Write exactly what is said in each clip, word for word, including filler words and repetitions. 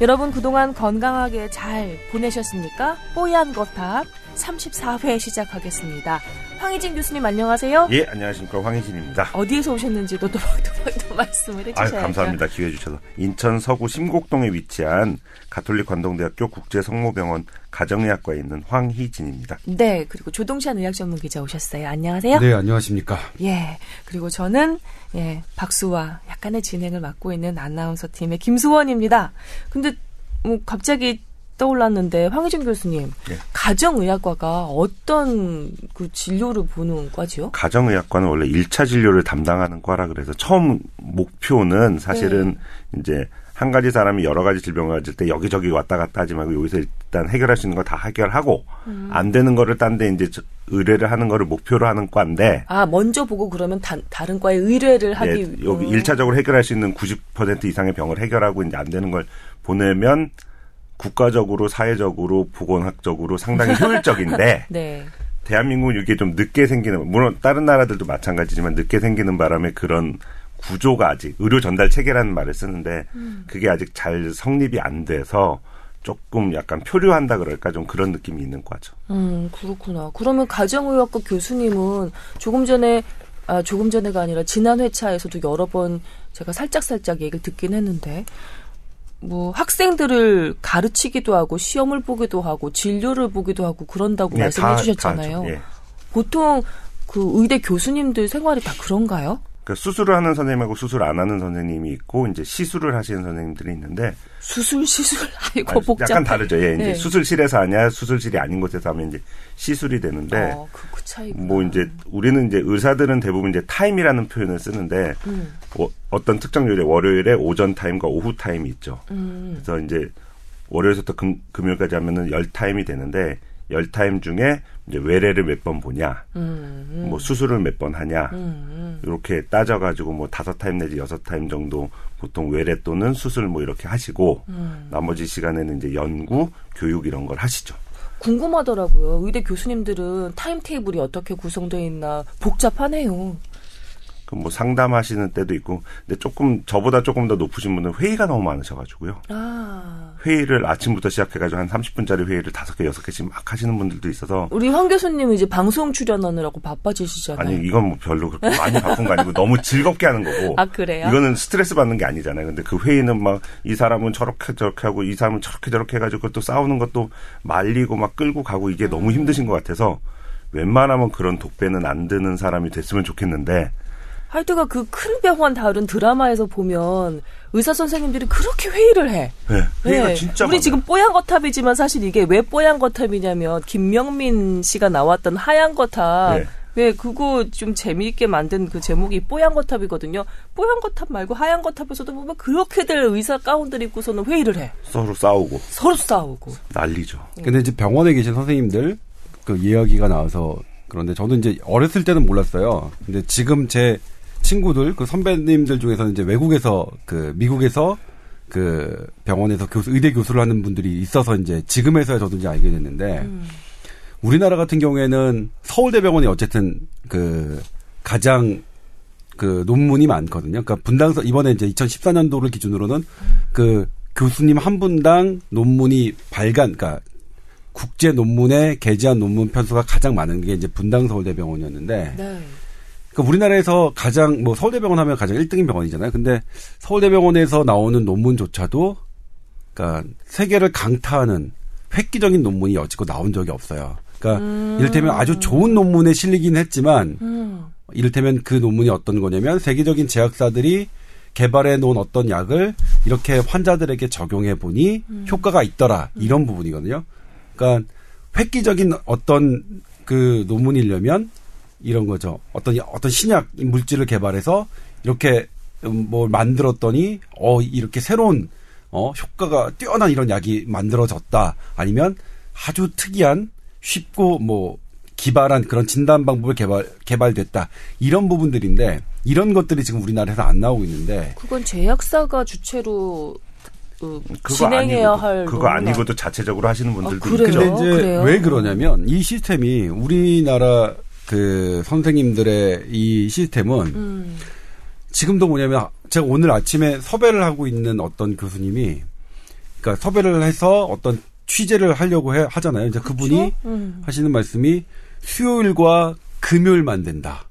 여러분 그동안 건강하게 잘 보내셨습니까? 뽀얀 거탑 삼십사 회 시작하겠습니다. 황희진 교수님 안녕하세요. 예, 안녕하십니까. 황희진입니다. 어디에서 오셨는지도 또박또박 말씀을 해주셔야죠. 아유, 감사합니다. 기회 주셔서. 인천 서구 심곡동에 위치한 가톨릭 관동대학교 국제성모병원 가정의학과에 있는 황희진입니다. 네, 그리고 조동찬 의학전문기자 오셨어요. 안녕하세요. 네, 안녕하십니까. 예, 그리고 저는 예 박수와 약간의 진행을 맡고 있는 아나운서 팀의 김수원입니다. 근데 뭐 갑자기 떠올랐는데 황희진 교수님, 네. 가정의학과가 어떤 그 진료를 보는 과지요? 가정의학과는 원래 일 차 진료를 담당하는 과라 그래서 처음 목표는 사실은 네. 이제 한 가지 사람이 여러 가지 질병을 가질 때 여기저기 왔다 갔다 하지 말고 여기서 일단 해결할 수 있는 거 다 해결하고 음. 안 되는 거를 딴 데 이제 의뢰를 하는 거를 목표로 하는 과인데 아 먼저 보고 그러면 다, 다른 과에 의뢰를 하기 네, 여기 음. 일 차적으로 해결할 수 있는 구십 퍼센트 이상의 병을 해결하고 이제 안 되는 걸 보내면 국가적으로 사회적으로 보건학적으로 상당히 효율적인데 네. 대한민국은 이게 좀 늦게 생기는 물론 다른 나라들도 마찬가지지만 늦게 생기는 바람에 그런 구조가 아직 의료 전달 체계라는 말을 쓰는데 음. 그게 아직 잘 성립이 안 돼서 조금 약간 표류한다 그럴까 좀 그런 느낌이 있는 과죠. 음 그렇구나. 그러면 가정의학과 교수님은 조금 전에 아 조금 전에가 아니라 지난 회차에서도 여러 번 제가 살짝살짝 얘기를 듣긴 했는데 뭐 학생들을 가르치기도 하고 시험을 보기도 하고 진료를 보기도 하고 그런다고 네, 말씀해 다, 주셨잖아요. 다 예. 보통 그 의대 교수님들 생활이 다 그런가요? 수술을 하는 선생님하고 수술 안 하는 선생님이 있고 이제 시술을 하시는 선생님들이 있는데 수술 시술 아이고 복잡해. 약간 다르죠. 예, 이제 네. 수술실에서 하냐 수술실이 아닌 곳에서 하면 이제 시술이 되는데 어, 그, 그 차이구나. 뭐 이제 우리는 이제 의사들은 대부분 이제 타임이라는 표현을 쓰는데 음. 뭐 어떤 특정 요일에 월요일에 오전 타임과 오후 타임이 있죠. 음. 그래서 이제 월요일부터 금 금요일까지 하면은 열 타임이 되는데. 열 타임 중에 이제 외래를 몇 번 보냐, 음, 음. 뭐 수술을 몇 번 하냐, 음, 음. 이렇게 따져가지고 뭐 다섯 타임 내지 여섯 타임 정도 보통 외래 또는 수술 뭐 이렇게 하시고 음. 나머지 시간에는 이제 연구, 교육 이런 걸 하시죠. 궁금하더라고요. 의대 교수님들은 타임 테이블이 어떻게 구성되어 있나 복잡하네요. 뭐 상담하시는 때도 있고, 근데 조금 저보다 조금 더 높으신 분은 회의가 너무 많으셔가지고요. 아. 회의를 아침부터 시작해가지고 한 삼십 분짜리 회의를 다섯 개, 여섯 개씩 막 하시는 분들도 있어서. 우리 황 교수님 이제 방송 출연하느라고 바빠지시잖아요. 아니 이건 뭐 별로 그렇게 많이 바쁜 거 아니고 너무 즐겁게 하는 거고. 아 그래요? 이거는 스트레스 받는 게 아니잖아요. 근데 그 회의는 막 이 사람은 저렇게 저렇게 하고 이 사람은 저렇게 저렇게 해가지고 또 싸우는 것도 말리고 막 끌고 가고 이게 음. 너무 힘드신 것 같아서 웬만하면 그런 독배는 안 드는 사람이 됐으면 좋겠는데. 하여튼가 그 큰 병원 다룬 드라마에서 보면 의사 선생님들이 그렇게 회의를 해. 네, 회의가 네. 진짜 우리 많아요. 지금 뽀얀 거탑이지만 사실 이게 왜 뽀얀 거탑이냐면 김명민 씨가 나왔던 하얀 거탑. 네. 네, 그거 좀 재미있게 만든 그 제목이 뽀얀 거탑이거든요. 뽀얀 거탑 말고 하얀 거탑에서도 보면 그렇게들 의사 가운들 입고서는 회의를 해. 서로 싸우고. 서로 싸우고. 난리죠. 근데 이제 병원에 계신 선생님들 그 이야기가 나와서 그런데 저는 이제 어렸을 때는 몰랐어요. 근데 지금 제 친구들, 그 선배님들 중에서는 이제 외국에서, 그, 미국에서, 그, 병원에서 교수, 의대 교수를 하는 분들이 있어서 이제 지금에서야 저도 이제 알게 됐는데, 음. 우리나라 같은 경우에는 서울대병원이 어쨌든 그, 가장 그 논문이 많거든요. 그러니까 분당, 이번에 이제 이천십사 년도를 기준으로는 음. 그 교수님 한 분당 논문이 발간, 그러니까 국제 논문에 게재한 논문 편수가 가장 많은 게 이제 분당 서울대병원이었는데, 네. 그 우리나라에서 가장 뭐 서울대병원 하면 가장 일 등인 병원이잖아요. 근데 서울대병원에서 나오는 논문조차도 그러니까 세계를 강타하는 획기적인 논문이 여지껏 나온 적이 없어요. 그러니까 음. 이를테면 아주 좋은 논문에 실리긴 했지만 음. 이를테면 그 논문이 어떤 거냐면 세계적인 제약사들이 개발해 놓은 어떤 약을 이렇게 환자들에게 적용해 보니 음. 효과가 있더라. 이런 부분이거든요. 그러니까 획기적인 어떤 그 논문이려면 이런 거죠. 어떤 어떤 신약 물질을 개발해서 이렇게 뭐 만들었더니 어 이렇게 새로운 어 효과가 뛰어난 이런 약이 만들어졌다. 아니면 아주 특이한 쉽고 뭐 기발한 그런 진단 방법을 개발 개발됐다. 이런 부분들인데 이런 것들이 지금 우리나라에서 안 나오고 있는데 그건 제약사가 주체로 그 진행해야 아니고도, 할 그거 아니고도 자체적으로 하시는 분들도 아, 있죠. 근데 이제 그래요? 왜 그러냐면 이 시스템이 우리나라 그 선생님들의 이 시스템은 음. 지금도 뭐냐면 제가 오늘 아침에 섭외를 하고 있는 어떤 교수님이 그러니까 섭외를 해서 어떤 취재를 하려고 해, 하잖아요. 이제 그분이 음. 하시는 말씀이 수요일과 금요일만 된다.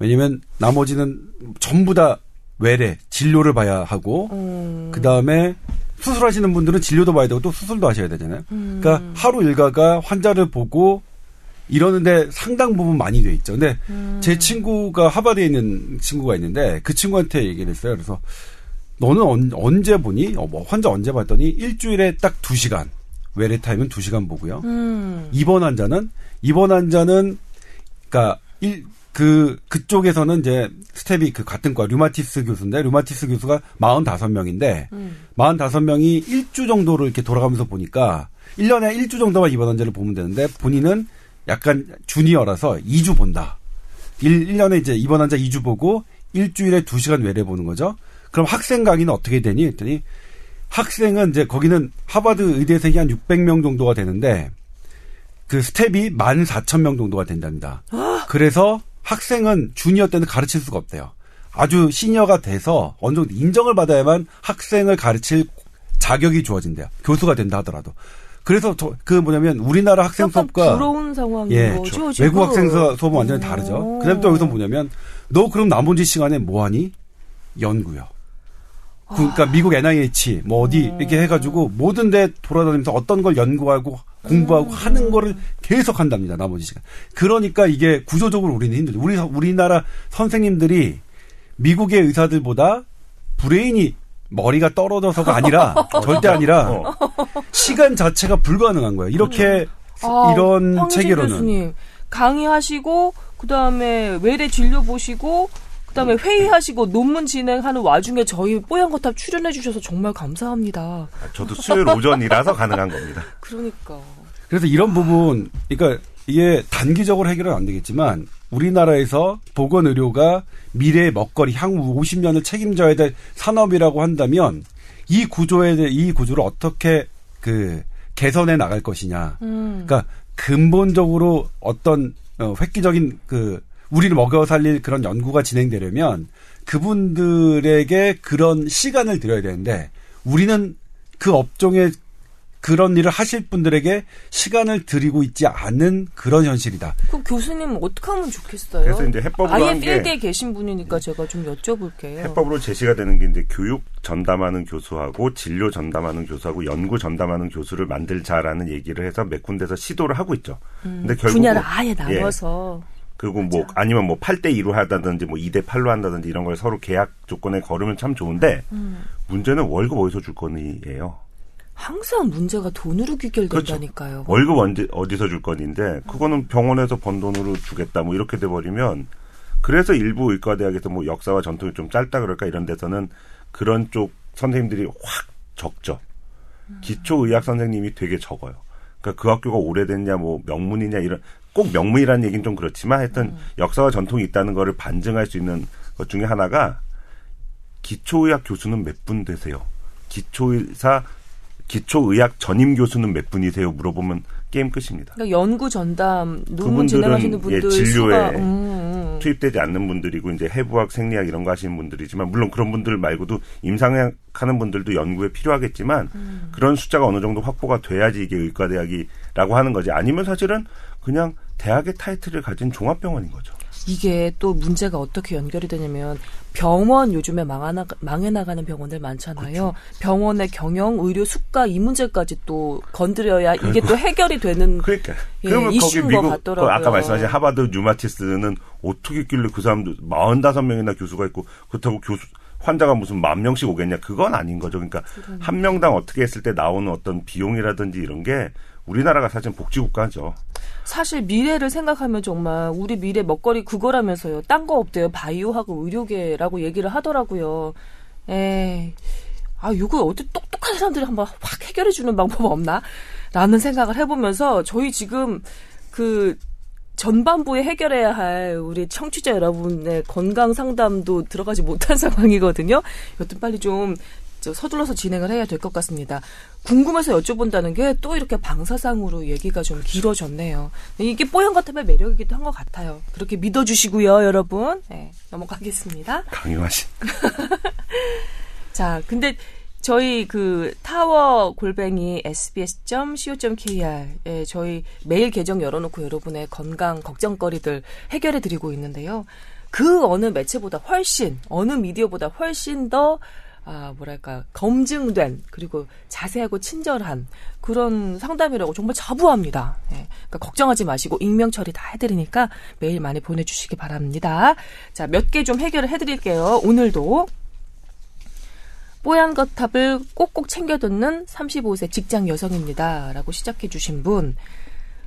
왜냐면 나머지는 전부 다 외래, 진료를 봐야 하고 음. 그다음에 수술하시는 분들은 진료도 봐야 되고 또 수술도 하셔야 되잖아요. 음. 그러니까 하루 일과가 환자를 보고 이러는데 상당 부분 많이 돼 있죠. 근데 음. 제 친구가 하버드에 있는 친구가 있는데 그 친구한테 얘기를 했어요. 그래서 너는 언, 언제 보니? 어, 뭐 환자 언제 봤더니 일주일에 딱 두 시간. 외래 타임은 두 시간 보고요. 음. 입원 환자는 입원 환자는 그러니까 일 그, 그쪽에서는 이제 스텝이 그 같은 과, 류마티스 교수인데, 류마티스 교수가 사십오 명인데, 음. 사십오 명이 일 주 정도를 이렇게 돌아가면서 보니까, 일 년에 일 주 정도만 입원 환자를 보면 되는데, 본인은 약간 주니어라서 이 주 본다. 일, 일 년에 이제 입원 환자 이 주 보고, 일주일에 두 시간 외래 보는 거죠. 그럼 학생 강의는 어떻게 되니? 했더니, 학생은 이제 거기는 하버드 의대생이 한 육백 명 정도가 되는데, 그 스텝이 만 사천 명 정도가 된답니다. 그래서, 학생은 주니어 때는 가르칠 수가 없대요. 아주 시니어가 돼서 어느 정도 인정을 받아야만 학생을 가르칠 자격이 주어진대요. 교수가 된다 하더라도. 그래서 저, 그 뭐냐면 우리나라 학생 수업과 부러운 상황인 예, 거죠, 지금. 외국 학생 수업은 완전히 다르죠. 그다음에 또 여기서 뭐냐면 너 그럼 나머지 시간에 뭐하니? 연구요. 그러니까 미국 엔 아이 에이치 뭐 어디 이렇게 해가지고 모든 데 돌아다니면서 어떤 걸 연구하고 공부하고 음. 하는 거를 계속 한답니다. 나머지 시간. 그러니까 이게 구조적으로 우리는 힘들죠. 우리, 우리나라 선생님들이 미국의 의사들보다 브레인이 머리가 떨어져서가 아니라 절대 아니라 어. 시간 자체가 불가능한 거예요. 이렇게 아, 이런 체계로는. 교수님, 강의하시고 그다음에 외래 진료 보시고 그다음에 회의하시고 논문 진행하는 와중에 저희 뽀얀거탑 출연해 주셔서 정말 감사합니다. 저도 수요일 오전이라서 가능한 겁니다. 그러니까. 그래서 이런 부분, 그러니까 이게 단기적으로 해결은 안 되겠지만 우리나라에서 보건의료가 미래의 먹거리, 향후 오십 년을 책임져야 될 산업이라고 한다면 이 구조에 대해 이 구조를 어떻게 그 개선해 나갈 것이냐. 음. 그러니까 근본적으로 어떤 획기적인 그 우리를 먹여 살릴 그런 연구가 진행되려면 그분들에게 그런 시간을 드려야 되는데 우리는 그 업종에 그런 일을 하실 분들에게 시간을 드리고 있지 않은 그런 현실이다. 그럼 교수님 어떻게 하면 좋겠어요? 그래서 이제 해법으로 아예 필드에 계신 분이니까 제가 좀 여쭤볼게요. 해법으로 제시가 되는 게 이제 교육 전담하는 교수하고 진료 전담하는 교수하고 연구 전담하는 교수를 만들자라는 얘기를 해서 몇 군데서 시도를 하고 있죠. 음, 근데 결국 분야를 아예 나눠서. 예. 그리고 맞아. 뭐 아니면 뭐 팔 대 이로 한다든지 뭐 이 대 팔로 한다든지 이런 걸 서로 계약 조건에 걸으면 참 좋은데 음. 문제는 월급 어디서 줄 거니예요. 항상 문제가 돈으로 귀결된다니까요. 그렇죠. 월급 어디서 줄 건인데 그거는 병원에서 번 돈으로 주겠다 뭐 이렇게 돼버리면 그래서 일부 의과대학에서 뭐 역사와 전통이 좀 짧다 그럴까 이런 데서는 그런 쪽 선생님들이 확 적죠. 음. 기초의학 선생님이 되게 적어요. 그러니까 그 학교가 오래됐냐 뭐 명문이냐 이런 꼭 명문이라는 얘기는 좀 그렇지만 하여튼 음. 역사와 전통이 있다는 거를 반증할 수 있는 것 중에 하나가 기초의학 교수는 몇 분 되세요? 기초의사, 기초의학 전임 교수는 몇 분이세요? 물어보면 게임 끝입니다. 그러니까 연구 전담, 논문 진행하시는 분들 예, 진료에 음. 투입되지 않는 분들이고 이제 해부학, 생리학 이런 거 하시는 분들이지만 물론 그런 분들 말고도 임상학 하는 분들도 연구에 필요하겠지만 음. 그런 숫자가 어느 정도 확보가 돼야지 이게 의과대학이라고 하는 거지. 아니면 사실은 그냥 대학의 타이틀을 가진 종합병원인 거죠. 이게 또 문제가 어떻게 연결이 되냐면 병원 요즘에 망하나, 망해나가는 병원들 많잖아요. 그렇죠. 병원의 경영, 의료, 수가 이 문제까지 또 건드려야 그리고, 이게 또 해결이 되는 그러니까. 예, 그러면 이슈인 거기 미국, 것 같더라고요. 아까 말씀하신 하버드 류마티스는 어떻게 있길래 그 사람들 사십오 명이나 교수가 있고 그렇다고 교수 환자가 무슨 만 명씩 오겠냐. 그건 아닌 거죠. 그러니까 그러네. 한 명당 어떻게 했을 때 나오는 어떤 비용이라든지 이런 게 우리나라가 사실 복지국가죠. 사실 미래를 생각하면 정말 우리 미래 먹거리 그거라면서요. 딴 거 없대요. 바이오하고 의료계라고 얘기를 하더라고요. 에이, 아, 이거 어디 똑똑한 사람들이 한번 확 해결해주는 방법 없나? 라는 생각을 해보면서 저희 지금 그 전반부에 해결해야 할 우리 청취자 여러분의 건강 상담도 들어가지 못한 상황이거든요. 여튼 빨리 좀 서둘러서 진행을 해야 될 것 같습니다. 궁금해서 여쭤본다는 게 또 이렇게 방사상으로 얘기가 좀 길어졌네요. 이게 뽀얀거탑의 매력이기도 한 것 같아요. 그렇게 믿어주시고요, 여러분. 네, 넘어가겠습니다. 강요하신. 자, 근데 저희 그 타워 골뱅이 에스비에스 점 씨오 점 케이알 예, 저희 메일 계정 열어놓고 여러분의 건강 걱정거리들 해결해드리고 있는데요. 그 어느 매체보다 훨씬, 어느 미디어보다 훨씬 더 아, 뭐랄까, 검증된, 그리고 자세하고 친절한 그런 상담이라고 정말 자부합니다. 예. 그러니까 걱정하지 마시고 익명 처리 다 해드리니까 메일 많이 보내주시기 바랍니다. 자, 몇 개 좀 해결을 해드릴게요. 오늘도. 뽀얀거탑을 꼭꼭 챙겨 듣는 서른다섯 세 직장 여성입니다. 라고 시작해 주신 분.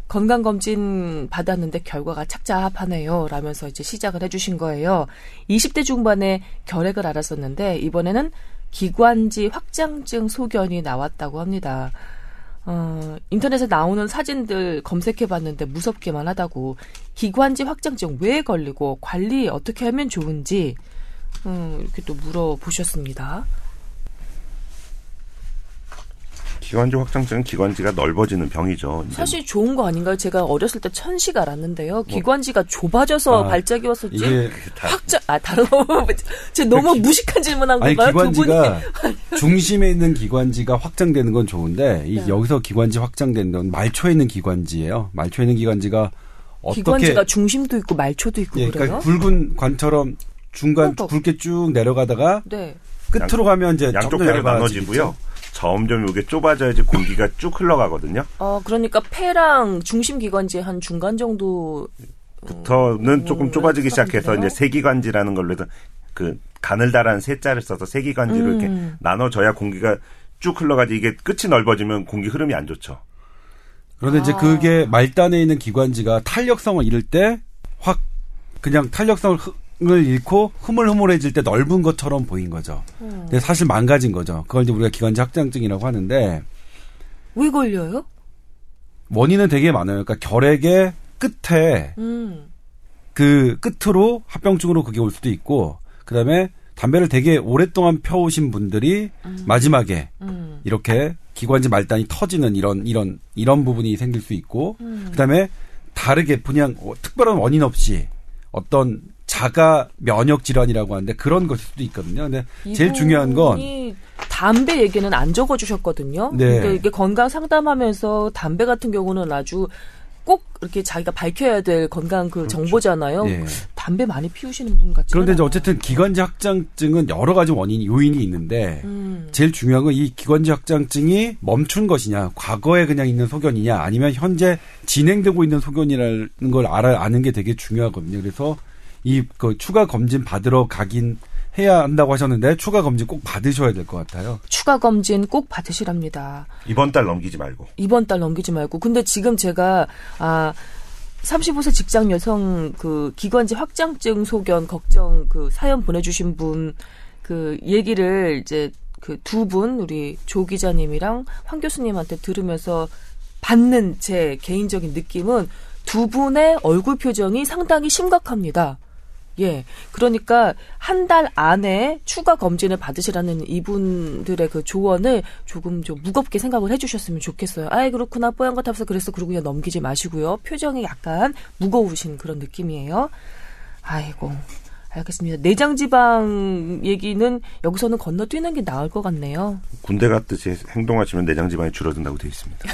건강검진 받았는데 결과가 착잡하네요. 라면서 이제 시작을 해주신 거예요. 이십 대 중반에 결핵을 앓았었는데 이번에는 기관지확장증 소견이 나왔다고 합니다. 어, 인터넷에 나오는 사진들 검색해봤는데 무섭기만 하다고. 기관지확장증 왜 걸리고 관리 어떻게 하면 좋은지 음, 이렇게 또 물어보셨습니다. 기관지 확장증은 기관지가 넓어지는 병이죠. 사실 좋은 거 아닌가요? 제가 어렸을 때 천식 알았는데요. 기관지가 좁아져서 아, 발작이 왔었지. 이게 확장, 아, 다른 거. 제가 너무 기, 무식한 질문한 건가요? 아니, 기관지가, 중심에 있는 기관지가 확장되는 건 좋은데, 이, 네. 여기서 기관지 확장되는 건 말초에 있는 기관지예요. 말초에 있는 기관지가 어떻게. 기관지가 중심도 있고 말초도 있고 예, 그래요? 그러니까 굵은 관처럼 중간 그러니까. 굵게 쭉 내려가다가, 네. 끝으로 가면 이제 양쪽 배로 나눠지고요. 점점 이게 좁아져야지 공기가 쭉 흘러가거든요. 어, 그러니까 폐랑 중심기관지 한 중간 정도부터는 어, 조금 좁아지기 시작해서 이제 세기관지라는 걸로 해서 그 가늘다란 세자를 써서 세기관지로 음. 이렇게 나눠져야 공기가 쭉 흘러가지 이게 끝이 넓어지면 공기 흐름이 안 좋죠. 그런데 아. 이제 그게 말단에 있는 기관지가 탄력성을 잃을 때 확 그냥 탄력성을 흐, 을 잃고 흐물흐물해질 때 넓은 것처럼 보인 거죠. 음. 근데 사실 망가진 거죠. 그걸 이제 우리가 기관지 확장증이라고 하는데 왜 걸려요? 원인은 되게 많아요. 그러니까 결핵의 끝에 음. 그 끝으로 합병증으로 그게 올 수도 있고 그다음에 담배를 되게 오랫동안 펴오신 분들이 음. 마지막에 음. 이렇게 기관지 말단이 터지는 이런 이런 이런 부분이 생길 수 있고 음. 그다음에 다르게 그냥 특별한 원인 없이 어떤 자가 면역 질환이라고 하는데 그런 것일 수도 있거든요. 근데 제일 중요한 건 담배 얘기는 안 적어 주셨거든요. 네. 근데 이게 건강 상담하면서 담배 같은 경우는 아주 꼭 이렇게 자기가 밝혀야 될 건강 그 그렇죠. 정보잖아요. 네. 담배 많이 피우시는 분 같지. 그런데 이제 어쨌든 기관지 확장증은 여러 가지 원인 요인이 있는데 음. 제일 중요한 건 이 기관지 확장증이 멈춘 것이냐, 과거에 그냥 있는 소견이냐, 아니면 현재 진행되고 있는 소견이라는 걸 알아 아는 게 되게 중요하거든요. 그래서 이 그 추가 검진 받으러 가긴 해야 한다고 하셨는데 추가 검진 꼭 받으셔야 될 것 같아요. 추가 검진 꼭 받으시랍니다. 이번 달 넘기지 말고. 이번 달 넘기지 말고. 근데 지금 제가 아 서른다섯 세 직장 여성 그 기관지 확장증 소견 걱정 그 사연 보내주신 분 그 얘기를 이제 그 두 분 우리 조 기자님이랑 황 교수님한테 들으면서 받는 제 개인적인 느낌은 두 분의 얼굴 표정이 상당히 심각합니다. 예. 그러니까 한 달 안에 추가 검진을 받으시라는 이분들의 그 조언을 조금 좀 무겁게 생각을 해주셨으면 좋겠어요. 아이, 그렇구나. 뽀얀 거 탑서 그래서 그러고 그냥 넘기지 마시고요. 표정이 약간 무거우신 그런 느낌이에요. 아이고. 알겠습니다. 내장지방 얘기는 여기서는 건너뛰는 게 나을 것 같네요. 군대 갔듯이 행동하시면 내장지방이 줄어든다고 되어 있습니다.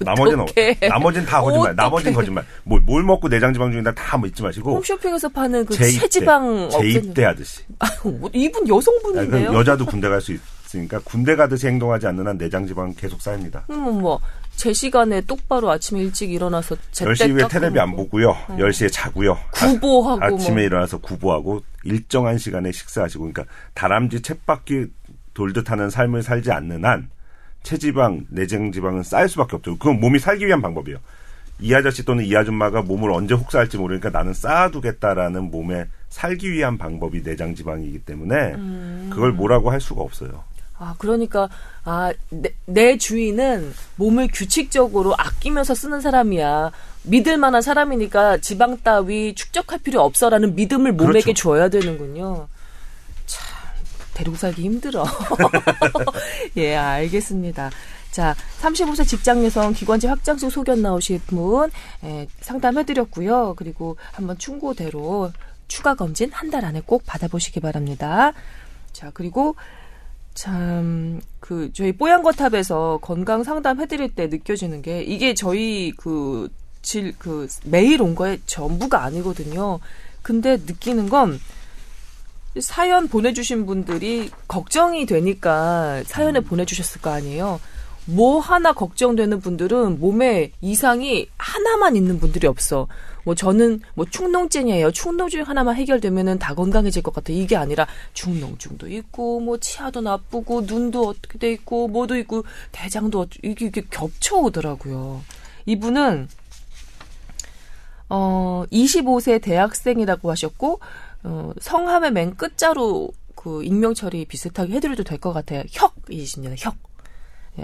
나머지는 나머지는 다 거짓말. 나머지는 거짓말. 뭘, 뭘 먹고 내장지방 중이다 다 뭐 잊지 마시고. 홈쇼핑에서 파는 그 체지방 재입대하듯이. 아, 이분 여성분인데요. 여자도 군대 갈 수 있으니까 군대 가듯이 행동하지 않는 한 내장지방 계속 쌓입니다. 음, 뭐. 제 시간에 똑바로 아침에 일찍 일어나서 제때 열 시 이후에 테레비 안 보고요. 네. 열 시에 자고요. 구보하고. 아, 아침에 뭐. 일어나서 구보하고 일정한 시간에 식사하시고. 그러니까 다람쥐 챗바퀴 돌듯 하는 삶을 살지 않는 한 체지방, 내장지방은 쌓일 수밖에 없죠. 그건 몸이 살기 위한 방법이에요. 이 아저씨 또는 이 아줌마가 몸을 언제 혹사할지 모르니까 나는 쌓아두겠다라는 몸에 살기 위한 방법이 내장지방이기 때문에 음. 그걸 뭐라고 할 수가 없어요. 아, 그러니까, 아, 내, 내 주인은 몸을 규칙적으로 아끼면서 쓰는 사람이야. 믿을 만한 사람이니까 지방 따위 축적할 필요 없어라는 믿음을 몸에게 그렇죠. 줘야 되는군요. 참, 데리고 살기 힘들어. 예, 알겠습니다. 자, 서른다섯 세 직장 여성 기관지 확장증 소견 나오신 분, 예, 상담해드렸고요. 그리고 한번 충고대로 추가 검진 한 달 안에 꼭 받아보시기 바랍니다. 자, 그리고 참 그 저희 뽀얀거탑에서 건강 상담 해드릴 때 느껴지는 게 이게 저희 그 질 그 매일 온 거에 전부가 아니거든요. 근데 느끼는 건 사연 보내주신 분들이 걱정이 되니까 사연을 음. 보내주셨을 거 아니에요. 뭐 하나 걱정되는 분들은 몸에 이상이 하나만 있는 분들이 없어. 뭐 저는 뭐 축농증이에요. 축농증 하나만 해결되면은 다 건강해질 것 같아. 이게 아니라 축농증도 있고 뭐 치아도 나쁘고 눈도 어떻게 돼 있고 뭐도 있고 대장도 어떻게, 이게, 이게 겹쳐오더라고요. 이분은 어 이십오 세 대학생이라고 하셨고 어, 성함의 맨 끝자로 그 익명 처리 비슷하게 해드려도 될 것 같아요. 혁이신데 혁.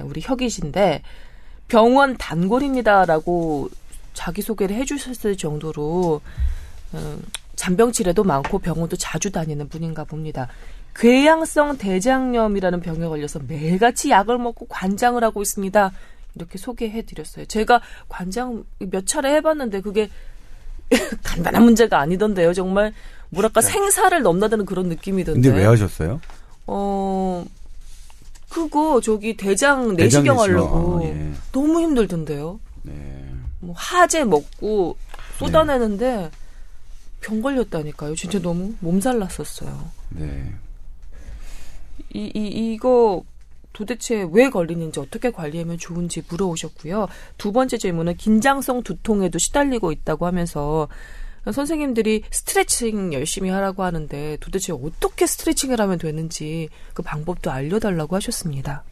우리 혁이신데 병원 단골입니다라고 자기소개를 해주셨을 정도로 음, 잔병치레도 많고 병원도 자주 다니는 분인가 봅니다. 궤양성 대장염이라는 병에 걸려서 매일같이 약을 먹고 관장을 하고 있습니다. 이렇게 소개해드렸어요. 제가 관장 몇 차례 해봤는데 그게 간단한 문제가 아니던데요. 정말 뭐랄까 진짜. 생사를 넘나드는 그런 느낌이던데. 근데 왜 하셨어요? 어... 그거 저기 대장 내시경 하려고. 아, 예. 너무 힘들던데요. 네. 뭐 하재 먹고 쏟아내는데 네. 병 걸렸다니까요. 진짜 너무 몸살 났었어요. 네. 이, 이, 이거 도대체 왜 걸리는지 어떻게 관리하면 좋은지 물어오셨고요. 두 번째 질문은 긴장성 두통에도 시달리고 있다고 하면서 선생님들이 스트레칭 열심히 하라고 하는데 도대체 어떻게 스트레칭을 하면 되는지 그 방법도 알려달라고 하셨습니다.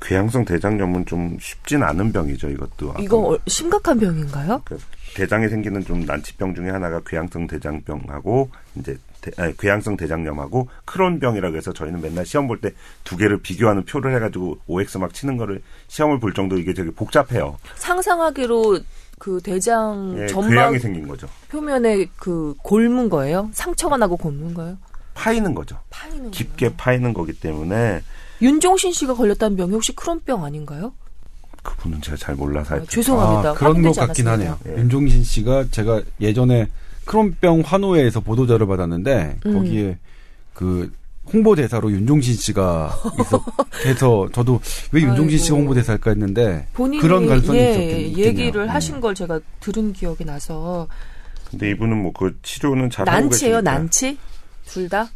궤양성 대장염은 좀 쉽진 않은 병이죠, 이것도. 이거 심각한 병인가요? 그러니까 대장에 생기는 좀 난치병 중에 하나가 궤양성 대장병하고 이제 대, 아니, 궤양성 대장염하고 크론병이라고 해서 저희는 맨날 시험 볼 때 두 개를 비교하는 표를 해가지고 오엑스 막 치는 거를 시험을 볼 정도 이게 되게 복잡해요. 상상하기로. 그 대장 예, 점막 생긴 거죠. 표면에 그 곪은 거예요? 상처가 나고 곪은 거예요? 파이는 거죠. 파이는 깊게 거예요. 파이는 거기 때문에. 윤종신 씨가 걸렸다는 병이 혹시 크론병 아닌가요? 그분은 제가 잘 몰라서. 아, 죄송합니다. 아, 그런 것 같긴 않았습니다. 하네요. 예. 윤종신 씨가 제가 예전에 크론병 환호회에서 보도자를 받았는데 음. 거기에 그 홍보대사로 윤종신 씨가 있어서 저도 왜 윤종신 씨가 홍보대사일까 했는데 본인이 그런 가능성이 예, 있었겠네요. 얘기를 네. 하신 걸 제가 들은 기억이 나서. 근데 이분은 뭐 그 치료는 잘 하고 계시니까. 난치예요, 난치? 둘 다?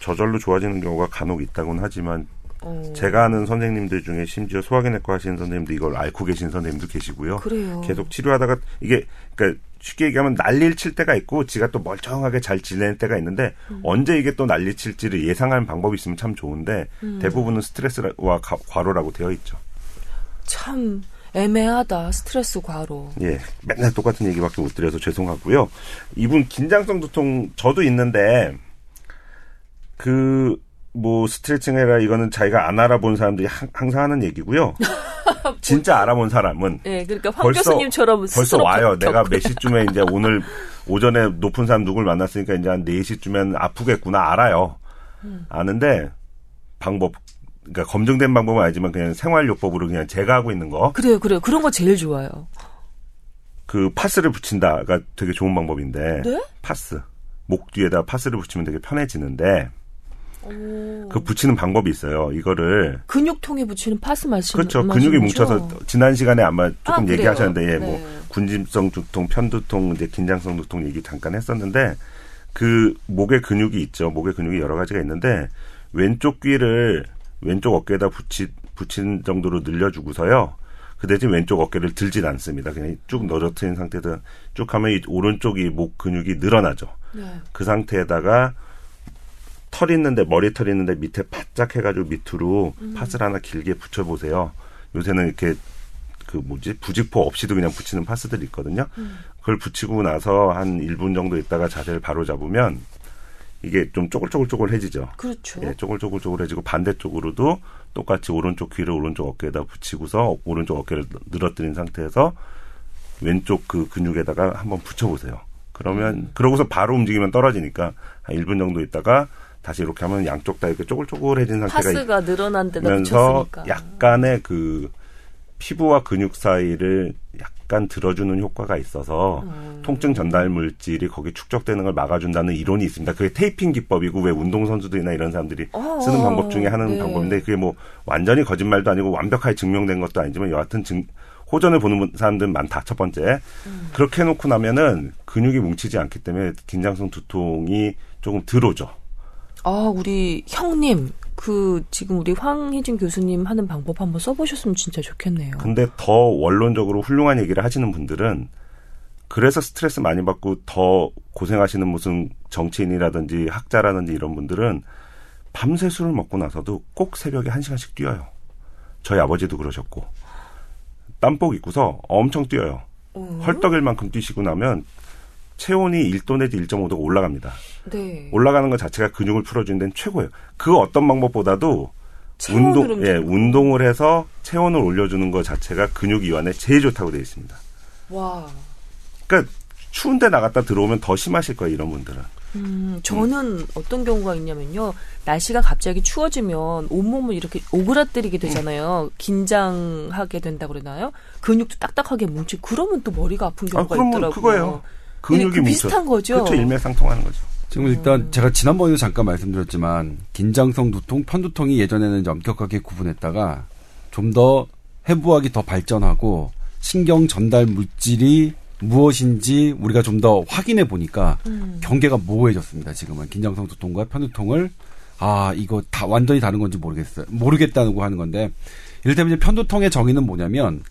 저절로 좋아지는 경우가 간혹 있다고는 하지만 어. 제가 아는 선생님들 중에 심지어 소화기내과 하시는 선생님도 이걸 앓고 계신 선생님도 계시고요. 그래요. 계속 치료하다가 이게 그러니까 쉽게 얘기하면 난리를 칠 때가 있고 지가 또 멀쩡하게 잘 지내는 때가 있는데 음. 언제 이게 또 난리 칠지를 예상하는 방법이 있으면 참 좋은데 음. 대부분은 스트레스와 가, 과로라고 되어 있죠. 참 애매하다. 스트레스 과로. 예, 맨날 똑같은 얘기밖에 못 드려서 죄송하고요. 이분 긴장성 두통 저도 있는데 그 뭐 스트레칭 해라 이거는 자기가 안 알아본 사람들이 하, 항상 하는 얘기고요. 진짜 알아본 사람은 네, 그러니까 황 벌써, 교수님처럼 벌써 와요. 내가 몇 시쯤에 이제 오늘 오전에 높은 사람 누굴 만났으니까 이제 한 네 시쯤엔 아프겠구나 알아요. 음. 아는데 방법 그러니까 검증된 방법은 아니지만 그냥 생활요법으로 그냥 제가 하고 있는 거. 그래요. 그래요. 그런 거 제일 좋아요. 그 파스를 붙인다가 되게 좋은 방법인데 네? 파스. 목 뒤에다 파스를 붙이면 되게 편해지는데 오. 그 붙이는 방법이 있어요. 이거를 근육통에 붙이는 파스 말씀 그렇죠. 근육이 뭉쳐서 지난 시간에 아마 조금 아, 얘기하셨는데 예, 네. 뭐 군침성 두통, 편두통, 이제 긴장성 두통 얘기 잠깐 했었는데 그 목에 근육이 있죠. 목에 근육이 여러 가지가 있는데 왼쪽 귀를 왼쪽 어깨에다 붙이 붙인 정도로 늘려주고서요. 그 대신 왼쪽 어깨를 들진 않습니다. 그냥 쭉 너저트인 상태에서 쭉 하면 이 오른쪽이 목 근육이 늘어나죠. 네. 그 상태에다가 털 있는데 머리털 있는데 밑에 바짝 해가지고 밑으로 음. 파스를 하나 길게 붙여보세요. 요새는 이렇게 그 뭐지 부직포 없이도 그냥 붙이는 파스들이 있거든요. 음. 그걸 붙이고 나서 한 일 분 정도 있다가 자세를 바로 잡으면 이게 좀 쪼글쪼글쪼글해지죠. 그렇죠. 예, 쪼글쪼글쪼글해지고 반대쪽으로도 똑같이 오른쪽 귀를 오른쪽 어깨에다 붙이고서 오른쪽 어깨를 늘어뜨린 상태에서 왼쪽 그 근육에다가 한번 붙여보세요. 그러면 음. 그러고서 바로 움직이면 떨어지니까 한 일 분 정도 있다가 다시 이렇게 하면 양쪽 다 이렇게 쪼글쪼글해진 상태가 파스가 늘어난 데다 붙였으니까 약간의 그 피부와 근육 사이를 약간 들어주는 효과가 있어서 음. 통증 전달 물질이 거기 축적되는 걸 막아준다는 이론이 있습니다. 그게 테이핑 기법이고 왜 운동선수들이나 이런 사람들이 어, 쓰는 방법 중에 하는 네. 방법인데 그게 뭐 완전히 거짓말도 아니고 완벽하게 증명된 것도 아니지만 여하튼 증, 호전을 보는 사람들은 많다. 첫 번째. 음. 그렇게 해놓고 나면은 근육이 뭉치지 않기 때문에 긴장성 두통이 조금 덜 오죠. 아, 우리 형님. 그 지금 우리 황희진 교수님 하는 방법 한번 써보셨으면 진짜 좋겠네요. 근데 더 원론적으로 훌륭한 얘기를 하시는 분들은 그래서 스트레스 많이 받고 더 고생하시는 무슨 정치인이라든지 학자라든지 이런 분들은 밤새 술을 먹고 나서도 꼭 새벽에 한 시간씩 뛰어요. 저희 아버지도 그러셨고 땀복 입고서 엄청 뛰어요. 음. 헐떡일 만큼 뛰시고 나면 체온이 일 도 내지 일 점 오 도가 올라갑니다. 네. 올라가는 것 자체가 근육을 풀어주는 데는 최고예요. 그 어떤 방법보다도 운동, 예, 운동을 해서 체온을 올려주는 것 자체가 근육 이완에 제일 좋다고 되어 있습니다. 와. 그러니까 추운데 나갔다 들어오면 더 심하실 거예요. 이런 분들은. 음, 저는 음. 어떤 경우가 있냐면요. 날씨가 갑자기 추워지면 온몸을 이렇게 오그라뜨리게 되잖아요. 음. 긴장하게 된다고 그러나요? 근육도 딱딱하게 뭉치고 그러면 또 머리가 아픈 경우가 아, 그럼 있더라고요. 그거예요. 근육이 그 비슷한 거죠. 그렇죠. 일맥상통하는 거죠. 지금 일단 음. 제가 지난번에도 잠깐 말씀드렸지만 긴장성 두통, 편두통이 예전에는 이제 엄격하게 구분했다가 좀 더 해부학이 더 발전하고 신경 전달 물질이 무엇인지 우리가 좀 더 확인해 보니까 음. 경계가 모호해졌습니다. 지금은 긴장성 두통과 편두통을 아 이거 다 완전히 다른 건지 모르겠어요. 모르겠다고 하는 건데 이를테면 이제 편두통의 정의는 뭐냐면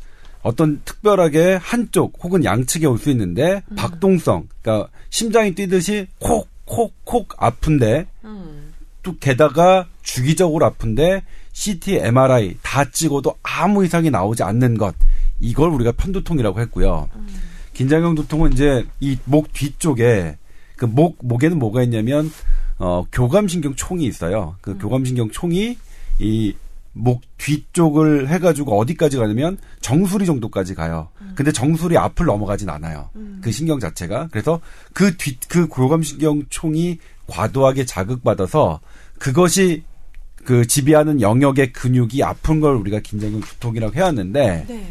어떤 특별하게 한쪽 혹은 양측에 올 수 있는데 음. 박동성, 그러니까 심장이 뛰듯이 콕콕콕 아픈데 음. 또 게다가 주기적으로 아픈데 씨티, 엠알아이 다 찍어도 아무 이상이 나오지 않는 것 이걸 우리가 편두통이라고 했고요. 음. 긴장형 두통은 이제 이 목 뒤쪽에 그 목 목에는 뭐가 있냐면 어, 교감신경총이 있어요. 그 음. 교감신경총이 이 목 뒤쪽을 해가지고 어디까지 가냐면 정수리 정도까지 가요. 음. 근데 정수리 앞을 넘어가진 않아요. 음. 그 신경 자체가. 그래서 그 뒤, 그 교감신경총이 과도하게 자극받아서 그것이 그 지배하는 영역의 근육이 아픈 걸 우리가 긴장형 두통이라고 해왔는데 네.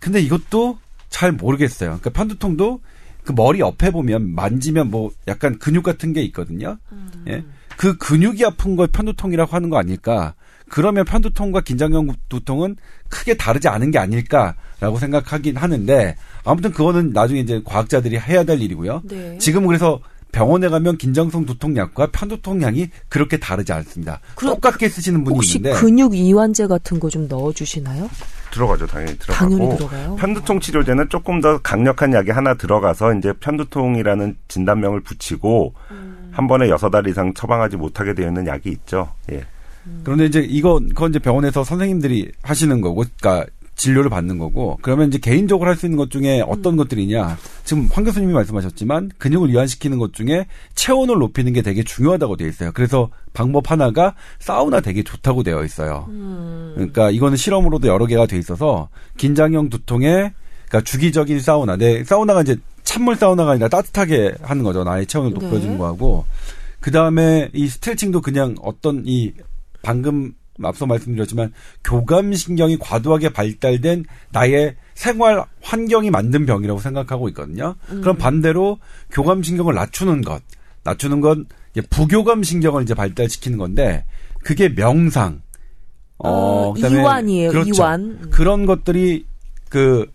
근데 이것도 잘 모르겠어요. 그러니까 편두통도 그 머리 옆에 보면 만지면 뭐 약간 근육 같은 게 있거든요. 음. 예. 그 근육이 아픈 걸 편두통이라고 하는 거 아닐까. 그러면 편두통과 긴장형 두통은 크게 다르지 않은 게 아닐까라고 생각하긴 하는데 아무튼 그거는 나중에 이제 과학자들이 해야 될 일이고요. 네. 지금 그래서 병원에 가면 긴장성 두통약과 편두통약이 그렇게 다르지 않습니다. 똑같게 쓰시는 분이 혹시 있는데 혹시 근육 이완제 같은 거 좀 넣어주시나요? 들어가죠. 당연히 들어가고 당연히 들어가요? 편두통 치료제는 조금 더 강력한 약이 하나 들어가서 이제 편두통이라는 진단명을 붙이고 음. 한 번에 여섯 달 이상 처방하지 못하게 되어 있는 약이 있죠. 예. 그런데 이제 이거 그건 이제 병원에서 선생님들이 하시는 거고, 그러니까 진료를 받는 거고. 그러면 이제 개인적으로 할 수 있는 것 중에 어떤 음. 것들이냐? 지금 황 교수님이 말씀하셨지만 근육을 이완시키는 것 중에 체온을 높이는 게 되게 중요하다고 되어 있어요. 그래서 방법 하나가 사우나 되게 좋다고 되어 있어요. 음. 그러니까 이거는 실험으로도 여러 개가 되어 있어서 긴장형 두통에 그러니까 주기적인 사우나, 내 사우나가 이제 찬물 사우나가 아니라 따뜻하게 하는 거죠. 나의 체온을 높여주는 네. 거하고 그 다음에 이 스트레칭도 그냥 어떤 이 방금 앞서 말씀드렸지만 교감신경이 과도하게 발달된 나의 생활 환경이 만든 병이라고 생각하고 있거든요. 음. 그럼 반대로 교감신경을 낮추는 것, 낮추는 건 부교감신경을 이제 발달시키는 건데 그게 명상, 어, 어 그다음에 이완이에요. 그렇죠. 이완. 그런 것들이 그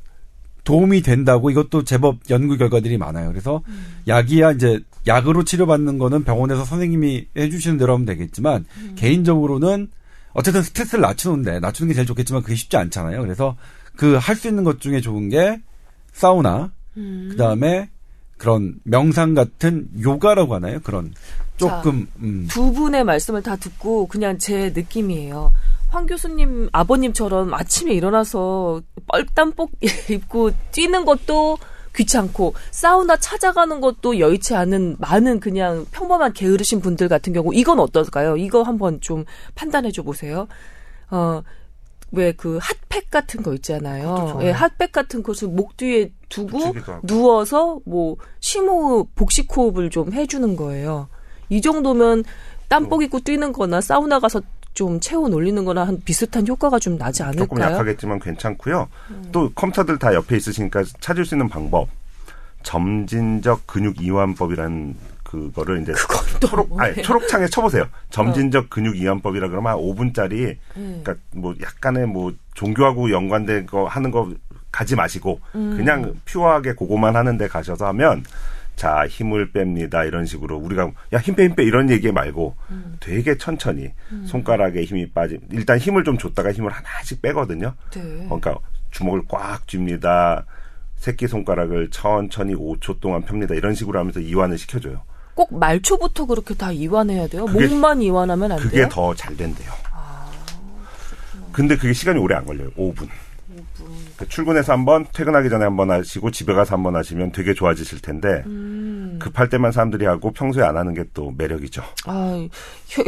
도움이 된다고 이것도 제법 연구 결과들이 많아요. 그래서 음. 약이야 이제 약으로 치료받는 거는 병원에서 선생님이 해주시는 대로 하면 되겠지만 음. 개인적으로는 어쨌든 스트레스를 낮추는데 낮추는 게 제일 좋겠지만 그게 쉽지 않잖아요. 그래서 그 할 수 있는 것 중에 좋은 게 사우나 음. 그다음에 그런 명상 같은 요가라고 하나요? 그런 조금 자, 음. 두 분의 말씀을 다 듣고 그냥 제 느낌이에요. 황 교수님 아버님처럼 아침에 일어나서 뻘땀복 입고 뛰는 것도 귀찮고 사우나 찾아가는 것도 여의치 않은 많은 그냥 평범한 게으르신 분들 같은 경우 이건 어떨까요? 이거 한번 좀 판단해 줘 보세요. 어, 왜 그 핫팩 같은 거 있잖아요. 예, 핫팩 같은 것을 목 뒤에 두고 누워서 뭐 심호흡, 복식호흡을 좀 해주는 거예요. 이 정도면 땀복 입고 뛰는 거나 사우나 가서 좀 체온 올리는 거나 한 비슷한 효과가 좀 나지 않을까요? 조금 약하겠지만 괜찮고요. 음. 또 컴퓨터들 다 옆에 있으시니까 찾을 수 있는 방법. 점진적 근육 이완법이라는 그거를 이제 초록, 아니, 초록창에 쳐보세요. 점진적 근육 이완법이라 그러면 한 오 분짜리 음. 그러니까 뭐 약간의 뭐 종교하고 연관된 거 하는 거 가지 마시고 음. 그냥 퓨어하게 그거만 하는데 가셔서 하면 자, 힘을 뺍니다. 이런 식으로 우리가 야, 힘 빼, 힘 빼 이런 얘기 말고 음. 되게 천천히 음. 손가락에 힘이 빠지 일단 힘을 좀 줬다가 힘을 하나씩 빼거든요. 네. 그러니까 주먹을 꽉 쥡니다. 새끼손가락을 천천히 오 초 동안 펴니다. 이런 식으로 하면서 이완을 시켜줘요. 꼭 말초부터 그렇게 다 이완해야 돼요? 그게, 목만 이완하면 안 그게 돼요? 그게 더 잘 된대요. 아, 근데 그게 시간이 오래 안 걸려요. 오 분. 그러니까 출근해서 한번 퇴근하기 전에 한번 하시고 집에 가서 한번 하시면 되게 좋아지실 텐데 음. 급할 때만 사람들이 하고 평소에 안 하는 게 또 매력이죠. 아, 형,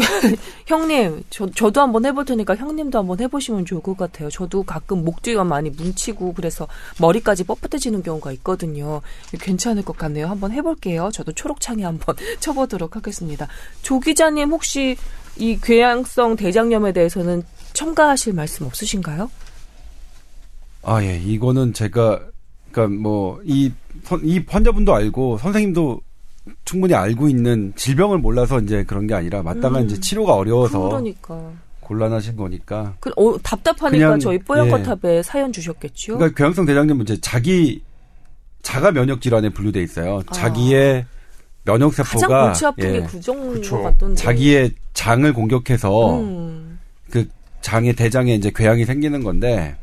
형님 저, 저도 한번 해볼 테니까 형님도 한번 해보시면 좋을 것 같아요. 저도 가끔 목 뒤가 많이 뭉치고 그래서 머리까지 뻣뻣해지는 경우가 있거든요. 괜찮을 것 같네요. 한번 해볼게요. 저도 초록창에 한번 쳐보도록 하겠습니다. 조 기자님 혹시 이 궤양성 대장염에 대해서는 첨가하실 말씀 없으신가요? 아, 예, 이거는 제가, 그러니까 뭐, 이, 선, 이 환자분도 알고, 선생님도 충분히 알고 있는 질병을 몰라서 이제 그런 게 아니라, 마땅한 음, 이제 치료가 어려워서. 그러니까. 곤란하신 거니까. 그, 어, 답답하니까 그냥, 저희 뽀얀거탑에 예. 사연 주셨겠죠? 그러니까 궤양성 대장염은 이제 자기, 자가 면역질환에 분류되어 있어요. 아. 자기의 면역세포가. 가장 골치 아픈 게 그 정도 같던데. 자기의 장을 공격해서, 음. 그 장의 대장에 이제 궤양이 생기는 건데,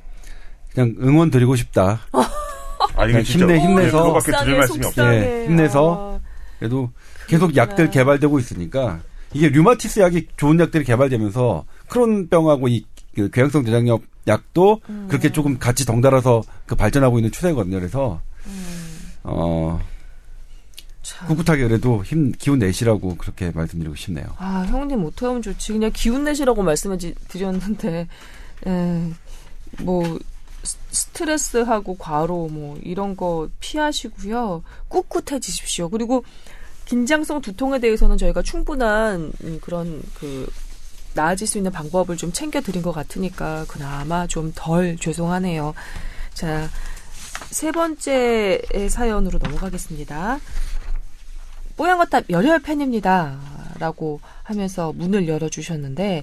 그냥 응원 드리고 싶다. 아, 이게 진짜 힘내, 힘내서. 오, 속상해, 속상해. 네, 힘내서. 그래도 아, 계속 약들 개발되고 있으니까. 이게 류마티스 약이 좋은 약들이 개발되면서 크론병하고 이 그 궤양성 대장염 약도 음. 그렇게 조금 같이 덩달아서 그 발전하고 있는 추세거든요. 그래서, 음. 어, 참. 꿋꿋하게 그래도 힘, 기운 내시라고 그렇게 말씀드리고 싶네요. 아, 형님 못하면 좋지. 그냥 기운 내시라고 말씀을 드렸는데, 에, 뭐, 스트레스하고 과로 뭐 이런 거 피하시고요. 꿋꿋해지십시오. 그리고 긴장성 두통에 대해서는 저희가 충분한 그런 그 나아질 수 있는 방법을 좀 챙겨드린 것 같으니까 그나마 좀 덜 죄송하네요. 자, 세 번째 사연으로 넘어가겠습니다. 뽀얀거탑 열혈 팬입니다. 라고 하면서 문을 열어주셨는데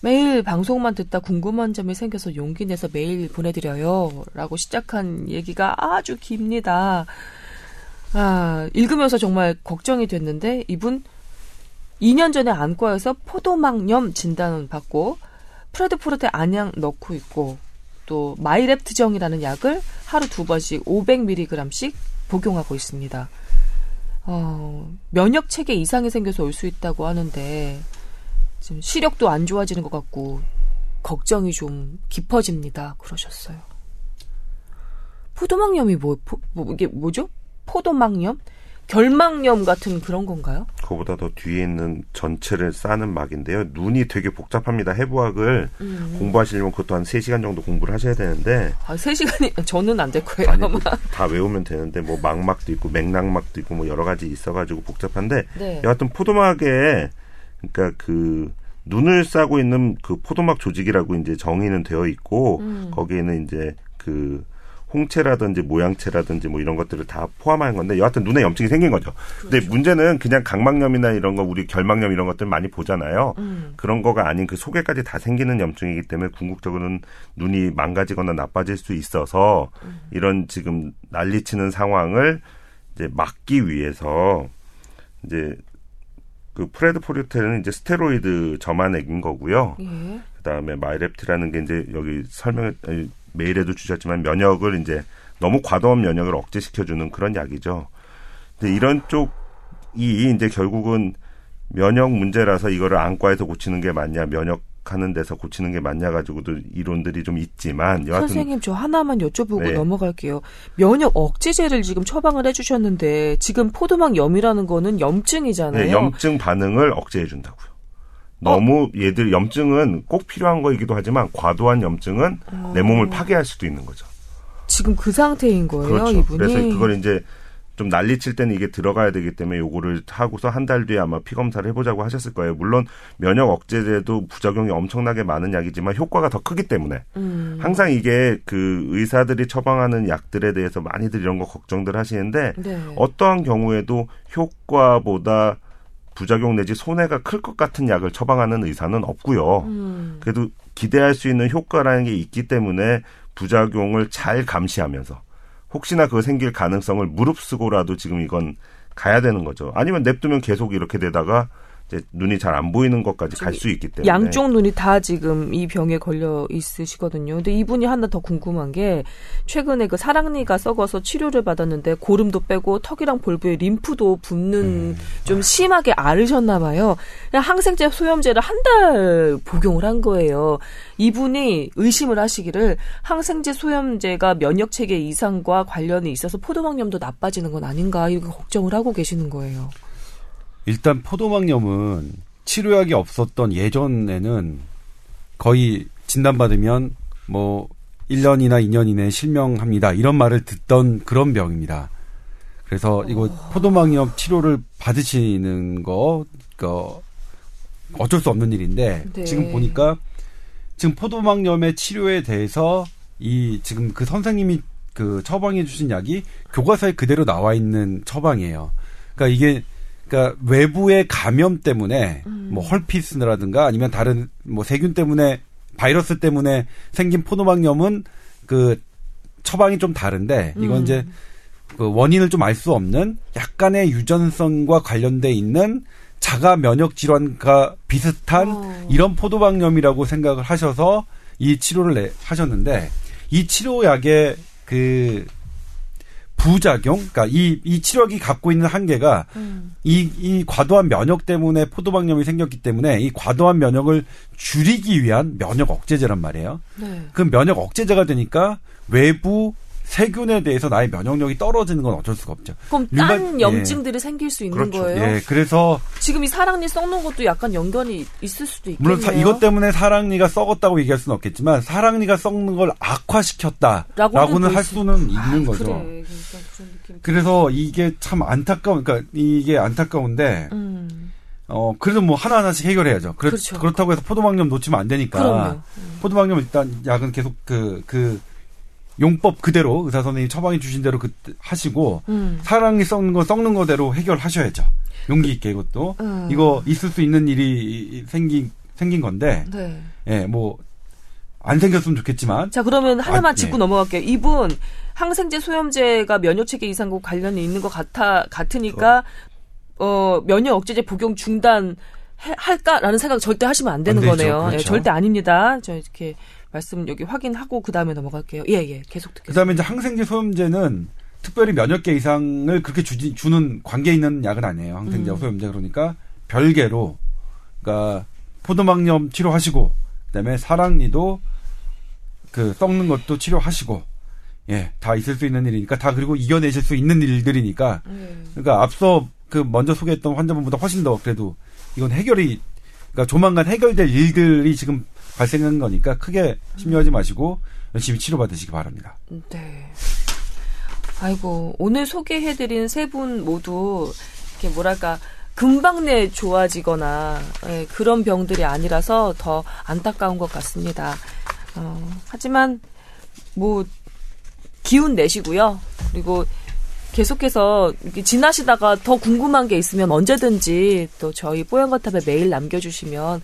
매일 방송만 듣다 궁금한 점이 생겨서 용기 내서 메일 보내드려요. 라고 시작한 얘기가 아주 깁니다. 아, 읽으면서 정말 걱정이 됐는데 이분 이 년 전에 안과에서 포도막염 진단을 받고 프레드포르테 안약 넣고 있고 또 마이렙트정이라는 약을 하루 두 번씩 오백 밀리그램씩 복용하고 있습니다. 어, 면역체계 이상이 생겨서 올 수 있다고 하는데 지금 시력도 안 좋아지는 것 같고 걱정이 좀 깊어집니다. 그러셨어요. 포도막염이 뭐, 포, 뭐 이게 뭐죠? 포도막염? 결막염 같은 그런 건가요? 그거보다 더 뒤에 있는 전체를 싸는 막인데요. 눈이 되게 복잡합니다. 해부학을 음. 공부하시려면 그것도 한 세 시간 정도 공부를 하셔야 되는데 아, 세 시간이 저는 안 될 거예요. 아니, 아마. 다 외우면 되는데 뭐 망막도 있고 맥락막도 있고 뭐 여러 가지 있어가지고 복잡한데 네. 여하튼 포도막에 그러니까 그 눈을 싸고 있는 그 포도막 조직이라고 이제 정의는 되어 있고 음. 거기에는 이제 그 홍채라든지 모양채라든지 뭐 이런 것들을 다 포함한 건데 여하튼 눈에 염증이 생긴 거죠. 그렇죠. 근데 문제는 그냥 각막염이나 이런 거 우리 결막염 이런 것들 많이 보잖아요. 음. 그런 거가 아닌 그 속에까지 다 생기는 염증이기 때문에 궁극적으로는 눈이 망가지거나 나빠질 수 있어서 음. 이런 지금 난리치는 상황을 이제 막기 위해서 이제 그 프레드포르테는 이제 스테로이드 저만액인 거고요. 예. 그다음에 마이렙트라는 게 이제 여기 설명 메일에도 주셨지만 면역을 이제 너무 과도한 면역을 억제시켜주는 그런 약이죠. 근데 이런 쪽이 이제 결국은 면역 문제라서 이거를 안과에서 고치는 게 맞냐, 면역하는 데서 고치는 게 맞냐 가지고도 이론들이 좀 있지만 여하튼 선생님 저 하나만 여쭤보고 네. 넘어갈게요. 면역 억제제를 지금 처방을 해주셨는데 지금 포도막염이라는 거는 염증이잖아요. 네, 염증 반응을 억제해 준다고요. 너무 어? 얘들 염증은 꼭 필요한 거이기도 하지만 과도한 염증은 어. 내 몸을 파괴할 수도 있는 거죠. 지금 그 상태인 거예요, 그렇죠. 이분이. 그래서 그걸 이제 좀 난리칠 때는 이게 들어가야 되기 때문에 요거를 하고서 한 달 뒤에 아마 피검사를 해보자고 하셨을 거예요. 물론 면역 억제제도 부작용이 엄청나게 많은 약이지만 효과가 더 크기 때문에 음. 항상 이게 그 의사들이 처방하는 약들에 대해서 많이들 이런 거 걱정들 하시는데 네. 어떠한 경우에도 효과보다 부작용 내지 손해가 클 것 같은 약을 처방하는 의사는 없고요. 음. 그래도 기대할 수 있는 효과라는 게 있기 때문에 부작용을 잘 감시하면서 혹시나 그거 생길 가능성을 무릅쓰고라도 지금 이건 가야 되는 거죠. 아니면 냅두면 계속 이렇게 되다가 이제 눈이 잘 안 보이는 것까지 갈 수 있기 때문에. 양쪽 눈이 다 지금 이 병에 걸려 있으시거든요. 근데 이분이 하나 더 궁금한 게 최근에 그 사랑니가 썩어서 치료를 받았는데 고름도 빼고 턱이랑 볼부에 림프도 붓는 음. 좀 심하게 앓으셨나 봐요. 그냥 항생제 소염제를 한 달 복용을 한 거예요. 이분이 의심을 하시기를 항생제 소염제가 면역체계 이상과 관련이 있어서 포도막염도 나빠지는 건 아닌가 이렇게 걱정을 하고 계시는 거예요. 일단 포도막염은 치료약이 없었던 예전에는 거의 진단받으면 뭐 일 년이나 이 년 이내에 실명합니다. 이런 말을 듣던 그런 병입니다. 그래서 이거 포도막염 치료를 받으시는 거 그러니까 어쩔 수 없는 일인데 네. 지금 보니까 지금 포도막염의 치료에 대해서 이 지금 그 선생님이 그 처방해 주신 약이 교과서에 그대로 나와 있는 처방이에요. 그러니까 이게 그러니까 외부의 감염 때문에 음. 뭐 헐피스라든가 아니면 다른 뭐 세균 때문에 바이러스 때문에 생긴 포도막염은 그 처방이 좀 다른데 이건 음. 이제 그 원인을 좀 알 수 없는 약간의 유전성과 관련돼 있는 자가 면역 질환과 비슷한 오. 이런 포도막염이라고 생각을 하셔서 이 치료를 내, 하셨는데 이 치료약의 그 부작용, 그러니까 이, 이 치료약이 갖고 있는 한계가 음. 이, 이 과도한 면역 때문에 포도막염이 생겼기 때문에 이 과도한 면역을 줄이기 위한 면역 억제제란 말이에요. 네. 그 면역 억제제가 되니까 외부 세균에 대해서 나의 면역력이 떨어지는 건 어쩔 수가 없죠. 그럼 일반, 딴 염증들이 예. 생길 수 있는 그렇죠. 거예요? 예, 그래서 지금 이 사랑니 썩는 것도 약간 연관이 있을 수도 있겠네요. 물론 사, 이것 때문에 사랑니가 썩었다고 얘기할 수는 없겠지만 사랑니가 썩는 걸 악화시켰다라고는 할 수는 아, 있는 거죠. 그래. 그러니까 그런 느낌. 그래서 이게 참 안타까운, 그러니까 이게 안타까운데 음. 어, 그래도 뭐 하나하나씩 해결해야죠. 그래, 그렇죠. 그렇다고 해서 포도막염 놓치면 안 되니까. 음. 포도막염 일단 약은 계속 그 그. 용법 그대로 의사 선생님이 처방해 주신 대로 그 하시고 음. 사랑니 썩는 거 썩는 거대로 해결하셔야죠. 용기 있게 이것도 음. 이거 있을 수 있는 일이 생긴 생긴 건데 네. 예, 뭐 안 생겼으면 좋겠지만. 자 그러면 하나만 아, 짚고 예. 넘어갈게요. 이분 항생제 소염제가 면역체계 이상과 관련이 있는 것 같아 같으니까 저... 어 면역 억제제 복용 중단 해, 할까라는 생각 절대 하시면 안 되는 안 거네요. 그렇죠. 예, 절대 아닙니다. 저 이렇게. 말씀 여기 확인하고 그 다음에 넘어갈게요. 예, 예, 계속 듣겠습니다. 그 다음에 이제 항생제 소염제는 특별히 면역계 이상을 그렇게 주지, 주는 관계 있는 약은 아니에요. 항생제 음. 소염제 그러니까 별개로, 그러니까 포도막염 치료하시고, 그 다음에 사랑니도 그 썩는 것도 치료하시고, 예, 다 있을 수 있는 일이니까 다 그리고 이겨내실 수 있는 일들이니까, 음. 그러니까 앞서 그 먼저 소개했던 환자분보다 훨씬 더 그래도 이건 해결이, 그러니까 조만간 해결될 일들이 지금 발생한 거니까 크게 심려하지 마시고 열심히 치료받으시기 바랍니다. 네. 아이고 오늘 소개해드린 세 분 모두 이렇게 뭐랄까 금방 내 좋아지거나 예, 그런 병들이 아니라서 더 안타까운 것 같습니다. 어, 하지만 뭐 기운 내시고요. 그리고 계속해서 지나시다가 더 궁금한 게 있으면 언제든지 또 저희 뽀얀거탑에 메일 남겨주시면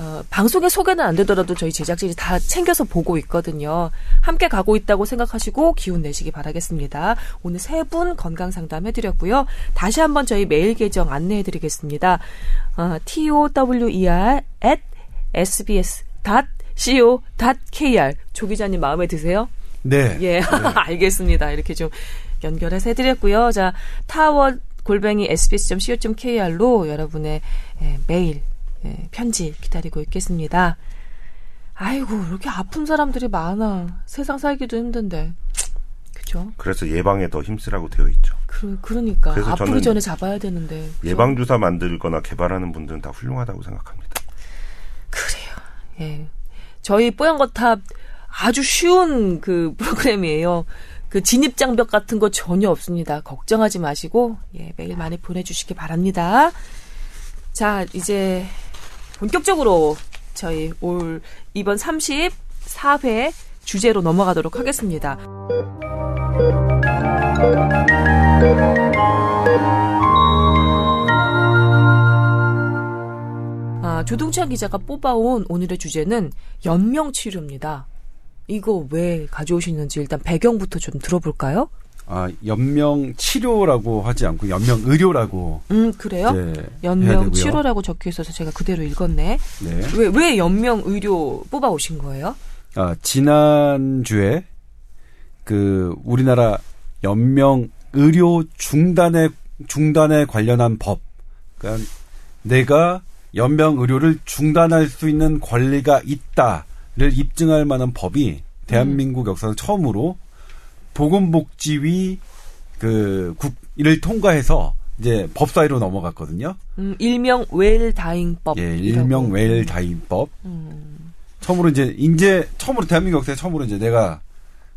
어, 방송에 소개는 안 되더라도 저희 제작진이 다 챙겨서 보고 있거든요. 함께 가고 있다고 생각하시고 기운 내시기 바라겠습니다. 오늘 세 분 건강 상담해드렸고요. 다시 한번 저희 메일 계정 안내해드리겠습니다. 어, tower at 에스비에스 닷 씨오 닷 케이알 조 기자님 마음에 드세요? 네. 예, 네. 알겠습니다. 이렇게 좀 연결해서 해드렸고요. 자, 타워 골뱅이 에스비에스 닷 씨오 닷 케이알로 여러분의 예, 메일 네, 편지 기다리고 있겠습니다. 아이고 이렇게 아픈 사람들이 많아. 세상 살기도 힘든데. 그렇죠? 그래서 예방에 더 힘쓰라고 되어 있죠. 그, 그러니까 그래서 아프기 전에 잡아야 되는데. 그죠? 예방주사 만들거나 개발하는 분들은 다 훌륭하다고 생각합니다. 그래요. 예, 저희 뽀얀거탑 아주 쉬운 그 프로그램이에요. 그 진입장벽 같은 거 전혀 없습니다. 걱정하지 마시고, 예, 메일 많이 보내주시기 바랍니다. 자, 이제 본격적으로 저희 올 이번 삼십사 회 주제로 넘어가도록 하겠습니다. 아, 조동찬 기자가 뽑아온 오늘의 주제는 연명치료입니다. 이거 왜 가져오시는지 일단 배경부터 좀 들어볼까요? 아, 연명치료라고 하지 않고 연명의료라고. 음, 그래요? 네, 연명치료라고 적혀있어서 제가 그대로 읽었네. 네. 왜, 왜 연명의료 뽑아오신 거예요? 아, 지난주에 그 우리나라 연명의료 중단에, 중단에 관련한 법. 그러니까 내가 연명의료를 중단할 수 있는 권리가 있다. 를 입증할 만한 법이 대한민국 음. 역사상 처음으로 보건복지위 그 국을 통과해서 이제 법사위로 넘어갔거든요. 음, 일명 웰다잉법. 예, 일명 웰다잉법. 음. 처음으로 이제 이제 처음으로 대한민국 역사에 처음으로 이제 내가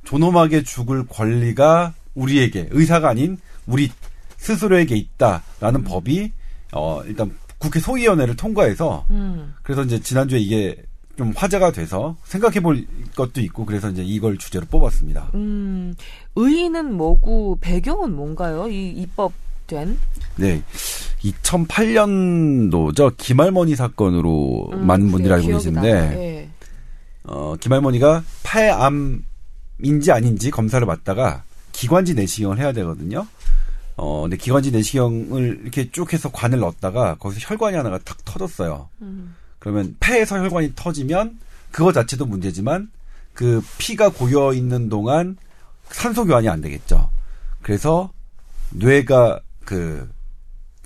존엄하게 죽을 권리가 우리에게 의사가 아닌 우리 스스로에게 있다라는 음. 법이 어 일단 국회 소위원회를 통과해서 음. 그래서 이제 지난주에 이게 좀 화제가 돼서 생각해볼 것도 있고 그래서 이제 이걸 주제로 뽑았습니다. 음, 의의는 뭐고 배경은 뭔가요? 이 입법된? 네, 이천팔 년도죠. 김할머니 사건으로 음, 많은 분들이 알고 계신데, 네. 어, 김할머니가 폐암인지 아닌지 검사를 받다가 기관지 내시경을 해야 되거든요. 어, 근데 기관지 내시경을 이렇게 쭉 해서 관을 넣었다가 거기서 혈관이 하나가 탁 터졌어요. 음. 그러면 폐에서 혈관이 터지면 그거 자체도 문제지만 그 피가 고여 있는 동안 산소 교환이 안 되겠죠. 그래서 뇌가 그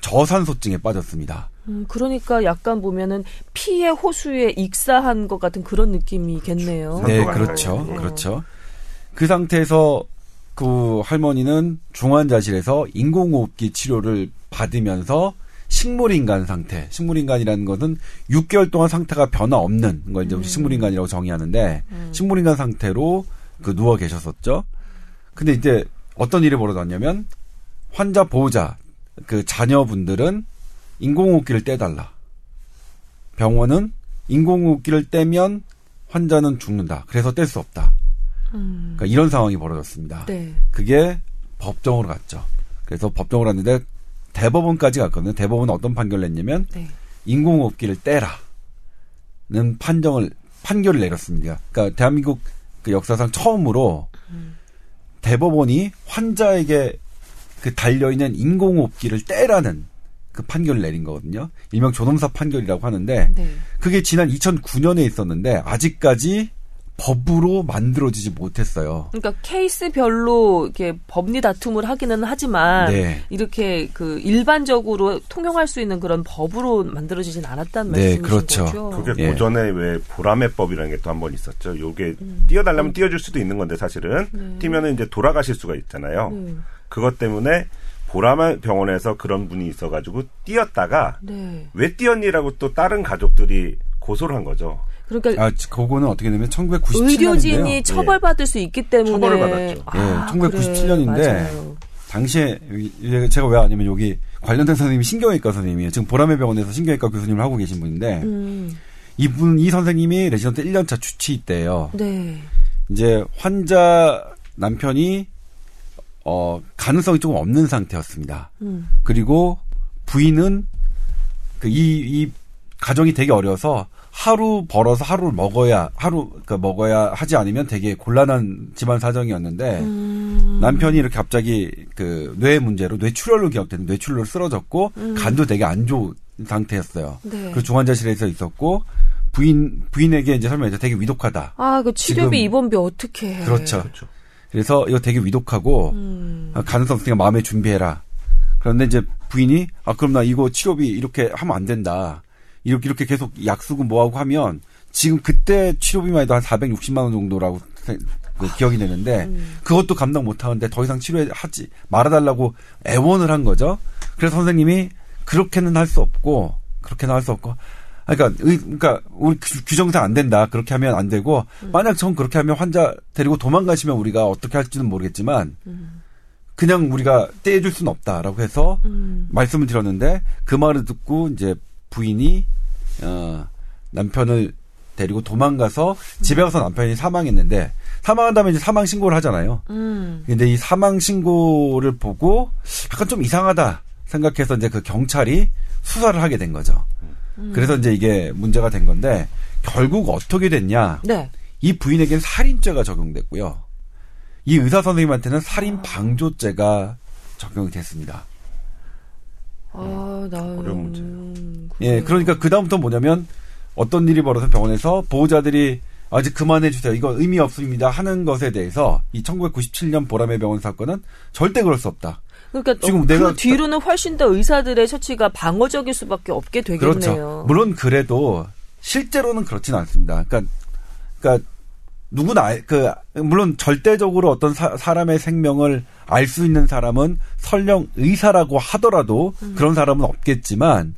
저산소증에 빠졌습니다. 음, 그러니까 약간 보면은 피의 호수에 익사한 것 같은 그런 느낌이겠네요. 네, 그렇죠, 네. 그렇죠. 그 상태에서 그 할머니는 중환자실에서 인공호흡기 치료를 받으면서 식물인간 상태. 식물인간이라는 것은 육 개월 동안 상태가 변화 없는 걸 이제 음. 식물인간이라고 정의하는데 음. 식물인간 상태로 그 누워 계셨었죠. 근데 이제 어떤 일이 벌어졌냐면 환자 보호자 그 자녀분들은 인공호흡기를 떼달라. 병원은 인공호흡기를 떼면 환자는 죽는다. 그래서 뗄 수 없다. 음. 그러니까 이런 상황이 벌어졌습니다. 네. 그게 법정으로 갔죠. 그래서 법정으로 갔는데 대법원까지 갔거든요. 대법원은 어떤 판결을 냈냐면 네. 인공호흡기를 떼라는 판정을 판결을 내렸습니다. 그러니까 대한민국 그 역사상 처음으로 음. 대법원이 환자에게 그 달려 있는 인공호흡기를 떼라는 그 판결을 내린 거거든요. 일명 존엄사 판결이라고 하는데 네. 그게 지난 이천구 년에 있었는데 아직까지 법으로 만들어지지 못했어요. 그러니까 케이스별로 이렇게 법리 다툼을 하기는 하지만 네. 이렇게 그 일반적으로 통용할 수 있는 그런 법으로 만들어지진 않았다는 네, 말씀이신 그렇죠. 거죠. 그게 네. 고전에 왜 보라매법이라는 게 또 한 번 있었죠. 요게 음. 띄어달라면 띄어줄 수도 있는 건데 사실은 네. 띄면은 이제 돌아가실 수가 있잖아요. 음. 그것 때문에 보라매 병원에서 그런 분이 있어가지고 띄었다가 네. 왜 띄었니라고 또 다른 가족들이 고소를 한 거죠. 그러니까 아, 그거는 어떻게 되면 천구백구십칠 년인데요. 의료진이 처벌받을 네. 수 있기 때문에 처벌을 받았죠. 아, 네, 천구백구십칠 년인데 그래, 당시에 제가 왜 아니면 여기 관련된 선생님이 신경외과 선생님이에요. 지금 보라매병원에서 신경외과 교수님을 하고 계신 분인데 음. 이분 이 선생님이 레지던트 일 년차 주치의 때예요. 네. 이제 환자 남편이 어, 가능성이 조금 없는 상태였습니다. 음. 그리고 부인은 그 이 이 가정이 되게 어려워서 하루 벌어서 하루를 먹어야 하루 그러니까 먹어야 하지 않으면 되게 곤란한 집안 사정이었는데 음. 남편이 이렇게 갑자기 그 뇌 문제로 뇌출혈로 기억되는 뇌출혈로 쓰러졌고 음. 간도 되게 안 좋은 상태였어요. 네. 그리고 중환자실에서 있었고 부인 부인에게 이제 설명해서 되게 위독하다. 아, 그 치료비 입원비 어떻게 해? 그렇죠. 그렇죠. 그래서 이거 되게 위독하고 음. 가능성 없으니까 마음에 준비해라. 그런데 이제 부인이 아 그럼 나 이거 치료비 이렇게 하면 안 된다. 이렇게, 이렇게 계속 약수고 뭐하고 하면, 지금 그때 치료비만 해도 한 사백육십만 원 정도라고 기억이 되는데, 그것도 감당 못 하는데 더 이상 치료하지 말아달라고 애원을 한 거죠. 그래서 선생님이, 그렇게는 할 수 없고, 그렇게는 할 수 없고, 그러니까, 그러니까 우리 규정상 안 된다. 그렇게 하면 안 되고 음. 만약 전 그렇게 하면 환자 데리고 도망가시면 우리가 어떻게 할지는 모르겠지만 음. 그냥 우리가 떼줄 수는 없다라고 해서 음. 말씀을 드렸는데 그 말을 듣고 이제 부인이 어, 남편을 데리고 도망가서 집에 가서 남편이 사망했는데 사망한 다음에 이제 사망 신고를 하잖아요. 음. 근데 이 사망 신고를 보고 약간 좀 이상하다 생각해서 이제 그 경찰이 수사를 하게 된 거죠. 음. 그래서 이제 이게 문제가 된 건데 결국 어떻게 됐냐? 네. 이 부인에게는 살인죄가 적용됐고요. 이 의사 선생님한테는 살인 방조죄가 적용이 됐습니다. 아, 나 음, 어려운 문제예요. 예, 그러니까 그 다음부터 뭐냐면 어떤 일이 벌어서 병원에서 보호자들이 아직 그만해 주세요. 이거 의미 없습니다. 하는 것에 대해서 이 천구백구십칠 년 보라매병원 사건은 절대 그럴 수 없다. 그러니까 지금 어, 내가 그 뒤로는 훨씬 더 의사들의 처치가 방어적일 수밖에 없게 되겠네요. 그렇죠. 물론 그래도 실제로는 그렇진 않습니다. 그러니까 그러니까 누구나 그 물론 절대적으로 어떤 사, 사람의 생명을 알 수 있는 사람은 설령 의사라고 하더라도 음. 그런 사람은 없겠지만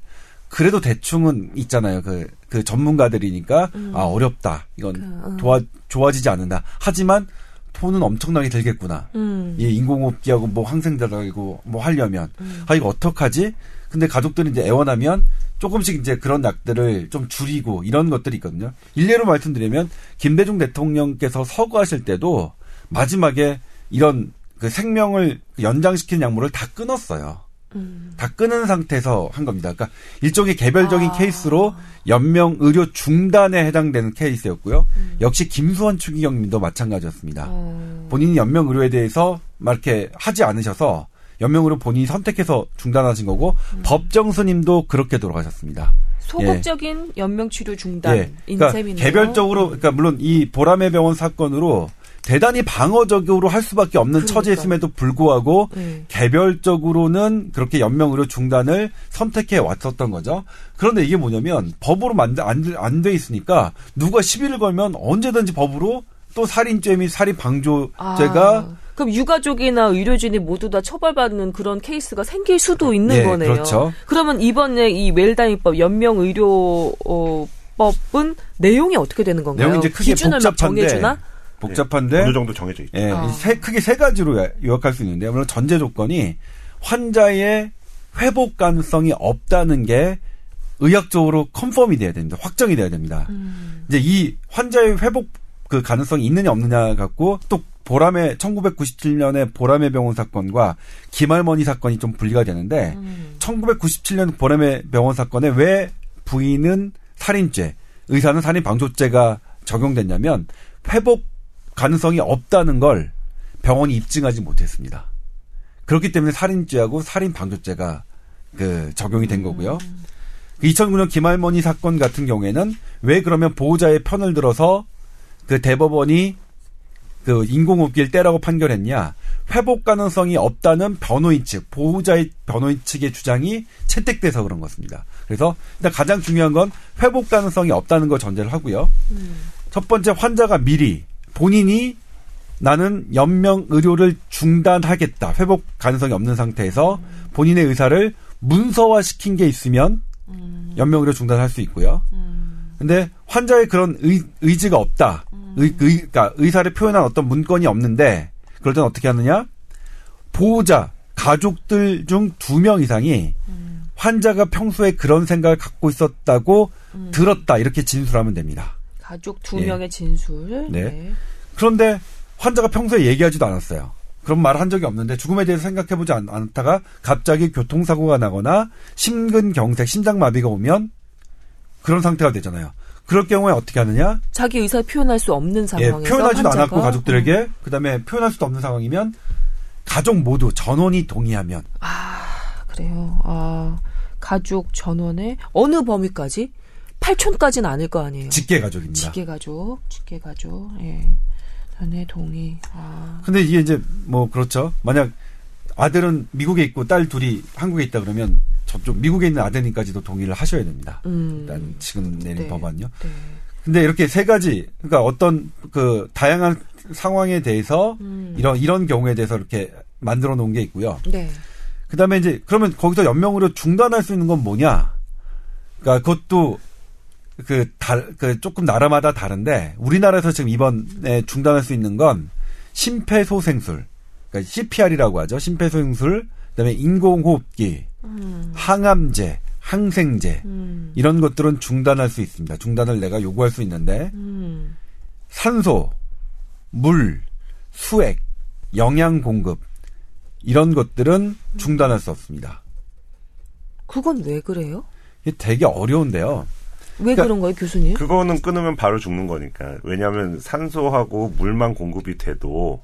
그래도 대충은 있잖아요. 그, 그 전문가들이니까 음. 아 어렵다. 이건 그, 어. 도와 좋아지지 않는다. 하지만 돈은 엄청나게 들겠구나. 음. 이 인공호흡기하고 뭐 항생제하고 뭐 하려면 음. 아 이거 어떡하지? 근데 가족들이 이제 애원하면 조금씩 이제 그런 약들을 좀 줄이고 이런 것들이 있거든요. 일례로 말씀드리면 김대중 대통령께서 서거하실 때도 마지막에 이런 그 생명을 연장시키는 약물을 다 끊었어요. 음. 다 끊은 상태에서 한 겁니다. 그러니까 일종의 개별적인 아. 케이스로 연명 의료 중단에 해당되는 케이스였고요. 음. 역시 김수원 추기경님도 마찬가지였습니다. 음. 본인이 연명 의료에 대해서 막 이렇게 하지 않으셔서 연명으로 본인이 선택해서 중단하신 거고 음. 법정 스님도 그렇게 돌아가셨습니다. 소극적인 예. 연명 치료 중단 예. 그러니까 인셈이네요. 개별적으로 그러니까 물론 이 보라매병원 사건으로 대단히 방어적으로 할 수밖에 없는 그러니까. 처지였음에도 불구하고 네. 개별적으로는 그렇게 연명으로 중단을 선택해 왔었던 거죠. 그런데 이게 뭐냐면 법으로 안 돼 있으니까 누가 시비를 걸면 언제든지 법으로 또 살인죄 및 살인방조죄가 아. 그럼 유가족이나 의료진이 모두 다 처벌받는 그런 케이스가 생길 수도 있는 네, 거네요. 그렇죠. 그러면 이번에 이 웰다잉법 연명의료법은 내용이 어떻게 되는 건가요? 내용이 이제 크게 기준을 복잡한데, 막 정해주나? 복잡한데. 네, 어느 정도 정해져 있죠. 네, 아. 세, 크게 세 가지로 요약할 수 있는데 물론 전제 조건이 환자의 회복 가능성이 없다는 게 의학적으로 컨펌이 돼야 됩니다. 확정이 돼야 됩니다. 음. 이제 이 환자의 회복 그 가능성이 있느냐 없느냐 갖고 또 보람의 천구백구십칠 년에 보라매 병원 사건과 김할머니 사건이 좀 분리가 되는데 음. 천구백구십칠 년 보라매 병원 사건에 왜 부인은 살인죄, 의사는 살인방조죄가 적용됐냐면 회복 가능성이 없다는 걸 병원이 입증하지 못했습니다. 그렇기 때문에 살인죄하고 살인방조죄가 그 적용이 된 거고요. 음. 이천구 년 김할머니 사건 같은 경우에는 왜 그러면 보호자의 편을 들어서 그 대법원이 그 인공호흡기를 떼라고 판결했냐. 회복 가능성이 없다는 변호인 측, 보호자의 변호인 측의 주장이 채택돼서 그런 것입니다. 그래서 일단 가장 중요한 건 회복 가능성이 없다는 걸 전제를 하고요. 음. 첫 번째 환자가 미리 본인이 나는 연명 의료를 중단하겠다. 회복 가능성이 없는 상태에서 음. 본인의 의사를 문서화시킨 게 있으면 음. 연명 의료 중단할 수 있고요. 음. 근데 환자의 그런 의, 의지가 없다. 의, 의, 그러니까 의사를 표현한 어떤 문건이 없는데 그럴 땐 어떻게 하느냐? 보호자, 가족들 중 두 명 이상이 음. 환자가 평소에 그런 생각을 갖고 있었다고 음. 들었다. 이렇게 진술하면 됩니다. 가족 두 예. 명의 진술. 네. 네. 그런데 환자가 평소에 얘기하지도 않았어요. 그런 말을 한 적이 없는데 죽음에 대해서 생각해보지 않, 않다가 갑자기 교통사고가 나거나 심근경색, 심장마비가 오면 그런 상태가 되잖아요. 그럴 경우에 어떻게 하느냐? 자기 의사를 표현할 수 없는 상황에서 예, 표현하지도 환자가? 않았고 가족들에게 음. 그다음에 표현할 수도 없는 상황이면 가족 모두 전원이 동의하면 아 그래요. 아 가족 전원의 어느 범위까지? 팔촌까지는 아닐 거 아니에요. 직계 가족입니다. 직계 가족, 직계 가족. 예, 전에 동의. 아 근데 이게 이제 뭐 그렇죠. 만약 아들은 미국에 있고 딸 둘이 한국에 있다 그러면. 저쪽 미국에 있는 아드님까지도 동의를 하셔야 됩니다. 음. 일단 지금 내린 네. 법안요. 네. 근데 이렇게 세 가지, 그러니까 어떤 그 다양한 상황에 대해서 음. 이런 이런 경우에 대해서 이렇게 만들어 놓은 게 있고요. 네. 그다음에 이제 그러면 거기서 연명으로 중단할 수 있는 건 뭐냐? 그러니까 그것도 그, 다, 그, 조금 나라마다 다른데, 우리나라에서 지금 이번에 중단할 수 있는 건, 심폐소생술, 그러니까 씨피알이라고 하죠. 심폐소생술, 그 다음에 인공호흡기, 음. 항암제, 항생제, 음. 이런 것들은 중단할 수 있습니다. 중단을 내가 요구할 수 있는데, 음. 산소, 물, 수액, 영양 공급, 이런 것들은 중단할 수 없습니다. 그건 왜 그래요? 이게 되게 어려운데요. 왜 그러니까 그런 거예요, 교수님? 그거는 끊으면 바로 죽는 거니까. 왜냐하면 산소하고 물만 공급이 돼도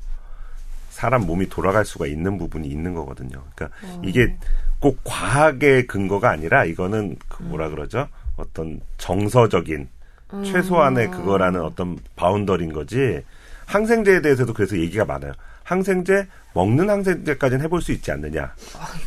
사람 몸이 돌아갈 수가 있는 부분이 있는 거거든요. 그러니까 어. 이게 꼭 과학의 근거가 아니라 이거는 그 뭐라 그러죠? 어떤 정서적인 음. 최소한의 그거라는 어떤 바운더리인 거지. 항생제에 대해서도 그래서 얘기가 많아요. 항생제, 먹는 항생제까지는 해볼 수 있지 않느냐.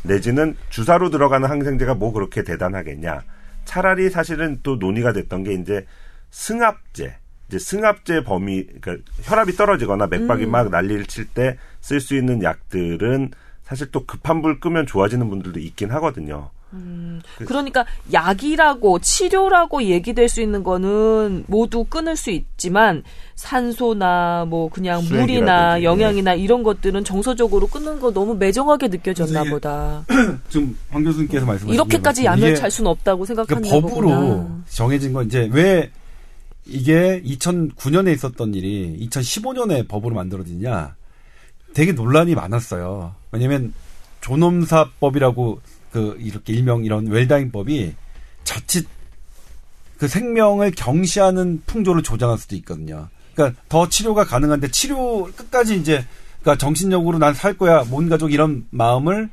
내지는 주사로 들어가는 항생제가 뭐 그렇게 대단하겠냐. 차라리 사실은 또 논의가 됐던 게 이제 승합제, 이제 승합제 범위, 그러니까 혈압이 떨어지거나 맥박이 음. 막 난리를 칠 때 쓸 수 있는 약들은 사실 또 급한 불 끄면 좋아지는 분들도 있긴 하거든요. 음. 그러니까 약이라고 치료라고 얘기될 수 있는 거는 모두 끊을 수 있지만 산소나 뭐 그냥 물이나 영양이나 네. 이런 것들은 정서적으로 끊는 거 너무 매정하게 느껴졌나 보다. 지금 황 교수님께서 말씀하신 이렇게까지 야멸찰 수는 없다고 생각하는 거구나. 법으로 정해진 건 이제 왜 이게 이천구 년에 있었던 일이 이천십오 년에 법으로 만들어지냐 되게 논란이 많았어요. 왜냐하면 존엄사법이라고 그 이렇게 일명 이런 웰다잉법이 자칫 그 생명을 경시하는 풍조를 조장할 수도 있거든요. 그러니까 더 치료가 가능한데 치료 끝까지 이제 그러니까 정신적으로 난 살 거야 온 가족 이런 마음을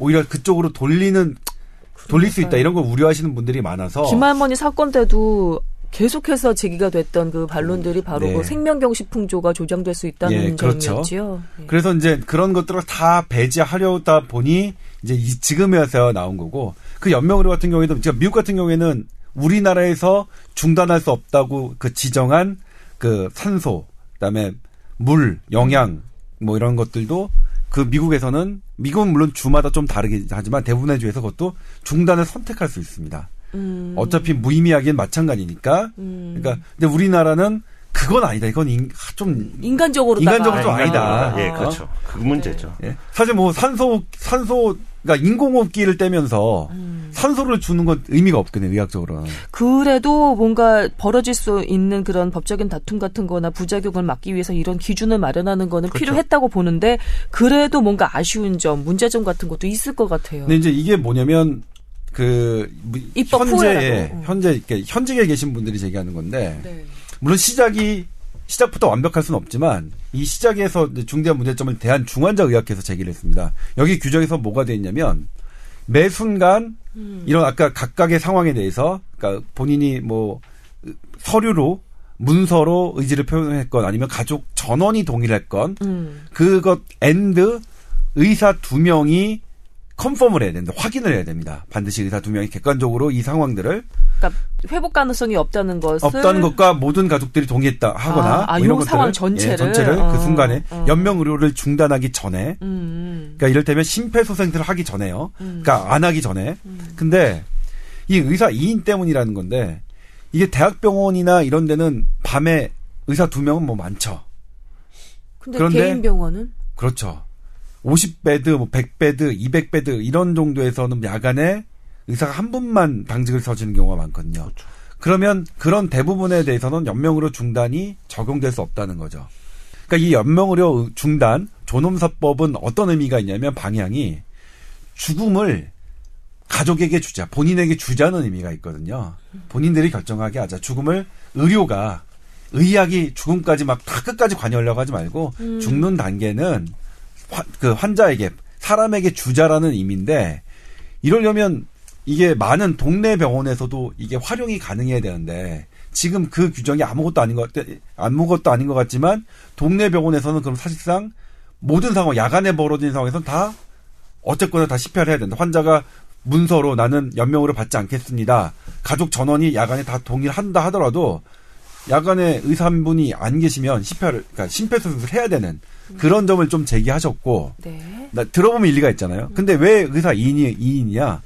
오히려 그쪽으로 돌리는 그러니까요. 돌릴 수 있다 이런 걸 우려하시는 분들이 많아서 김할머니 사건 때도 계속해서 제기가 됐던 그 반론들이 바로 네. 그 생명경시 풍조가 조장될 수 있다는 네, 점이었지요. 그렇죠. 네. 그래서 이제 그런 것들을 다 배제하려다 보니 이제 이 지금에서 나온 거고 그 연명의료 같은 경우에도 제가 미국 같은 경우에는 우리나라에서 중단할 수 없다고 그 지정한 그 산소 그다음에 물, 영양 뭐 이런 것들도 그 미국에서는 미국은 물론 주마다 좀 다르긴 하지만 대부분의 주에서 그것도 중단을 선택할 수 있습니다. 음. 어차피 무의미하긴 마찬가지니까. 음. 그러니까 근데 우리나라는 그건 아니다. 이건 인, 좀 인간적으로 인간적으로 좀 아니다. 아. 예, 그렇죠. 그 문제죠. 네. 예. 사실 뭐 산소 산소 그러니까 인공호흡기를 떼면서 음. 산소를 주는 건 의미가 없거든요. 의학적으로는. 그래도 뭔가 벌어질 수 있는 그런 법적인 다툼 같은 거나 부작용을 막기 위해서 이런 기준을 마련하는 거는 그렇죠. 필요했다고 보는데 그래도 뭔가 아쉬운 점, 문제점 같은 것도 있을 것 같아요. 근데 이제 이게 뭐냐면 그 현재 어. 현재 현직에 계신 분들이 제기하는 건데 네. 물론 시작이 시작부터 완벽할 수는 없지만 이 시작에서 중대한 문제점을 대한중환자의학회에서 제기를 했습니다. 여기 규정에서 뭐가 되어 있냐면 매 순간 음. 이런 아까 각각의 상황에 대해서 그러니까 본인이 뭐 서류로 문서로 의지를 표현했건 아니면 가족 전원이 동의를 했건 음. 그것 and 의사 두 명이 컨펌을 해야 됩니다. 확인을 해야 됩니다. 반드시 의사 두 명이 객관적으로 이 상황들을 그러니까 회복 가능성이 없다는 것을 없다는 것과 모든 가족들이 동의했다 하거나 아, 아, 뭐 이런 것들을 상황 전체를, 예, 전체를 어, 그 순간에 어. 연명 의료를 중단하기 전에 음. 그러니까 이를테면 심폐소생술을 하기 전에요. 음. 그러니까 안 하기 전에 음. 근데 이 의사 이 인 때문이라는 건데 이게 대학병원이나 이런 데는 밤에 의사 두 명은 뭐 많죠. 근데 그런데 개인 병원은 그렇죠. 오십 배드, 뭐 백 배드, 이백 배드 이런 정도에서는 야간에 의사가 한 분만 당직을 서지는 경우가 많거든요. 그렇죠. 그러면 그런 대부분에 대해서는 연명의료 중단이 적용될 수 없다는 거죠. 그러니까 이 연명의료 중단, 존엄사법은 어떤 의미가 있냐면 방향이 죽음을 가족에게 주자, 본인에게 주자는 의미가 있거든요. 본인들이 결정하게 하자. 죽음을 의료가, 의학이 죽음까지 막 다 끝까지 관여하려고 하지 말고 음. 죽는 단계는 그 환자에게 사람에게 주자라는 의미인데 이러려면 이게 많은 동네 병원에서도 이게 활용이 가능해야 되는데 지금 그 규정이 아무것도 아닌 것 아무것도 아닌 것 같지만 동네 병원에서는 그럼 사실상 모든 상황 야간에 벌어진 상황에서는 다 어쨌거나 다 씨피알을 해야 된다. 환자가 문서로 나는 연명으로 받지 않겠습니다. 가족 전원이 야간에 다 동의를 한다 하더라도 야간에 의사 한 분이 안 계시면 심폐를, 그러니까 심폐소생술을 해야 되는 그런 점을 좀 제기하셨고, 네. 나 들어보면 일리가 있잖아요. 근데 왜 의사 이 인이, 이 인이냐?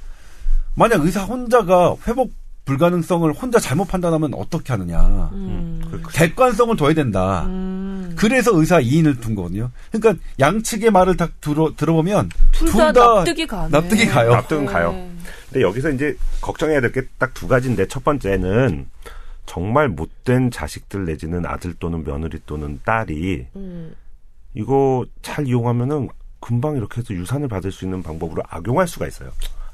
만약 의사 혼자가 회복 불가능성을 혼자 잘못 판단하면 어떻게 하느냐. 음. 객관성을 둬야 된다. 음. 그래서 의사 이인을 둔 거거든요. 그러니까 양측의 말을 다 들어, 들어보면 둘 다 납득이 가네. 납득이 가요. 납득은 네. 가요. 근데 여기서 이제 걱정해야 될 게 딱 두 가지인데, 첫 번째는 정말 못된 자식들 내지는 아들 또는 며느리 또는 딸이 음. 이거 잘 이용하면은 금방 이렇게 해서 유산을 받을 수 있는 방법으로 악용할 수가 있어요.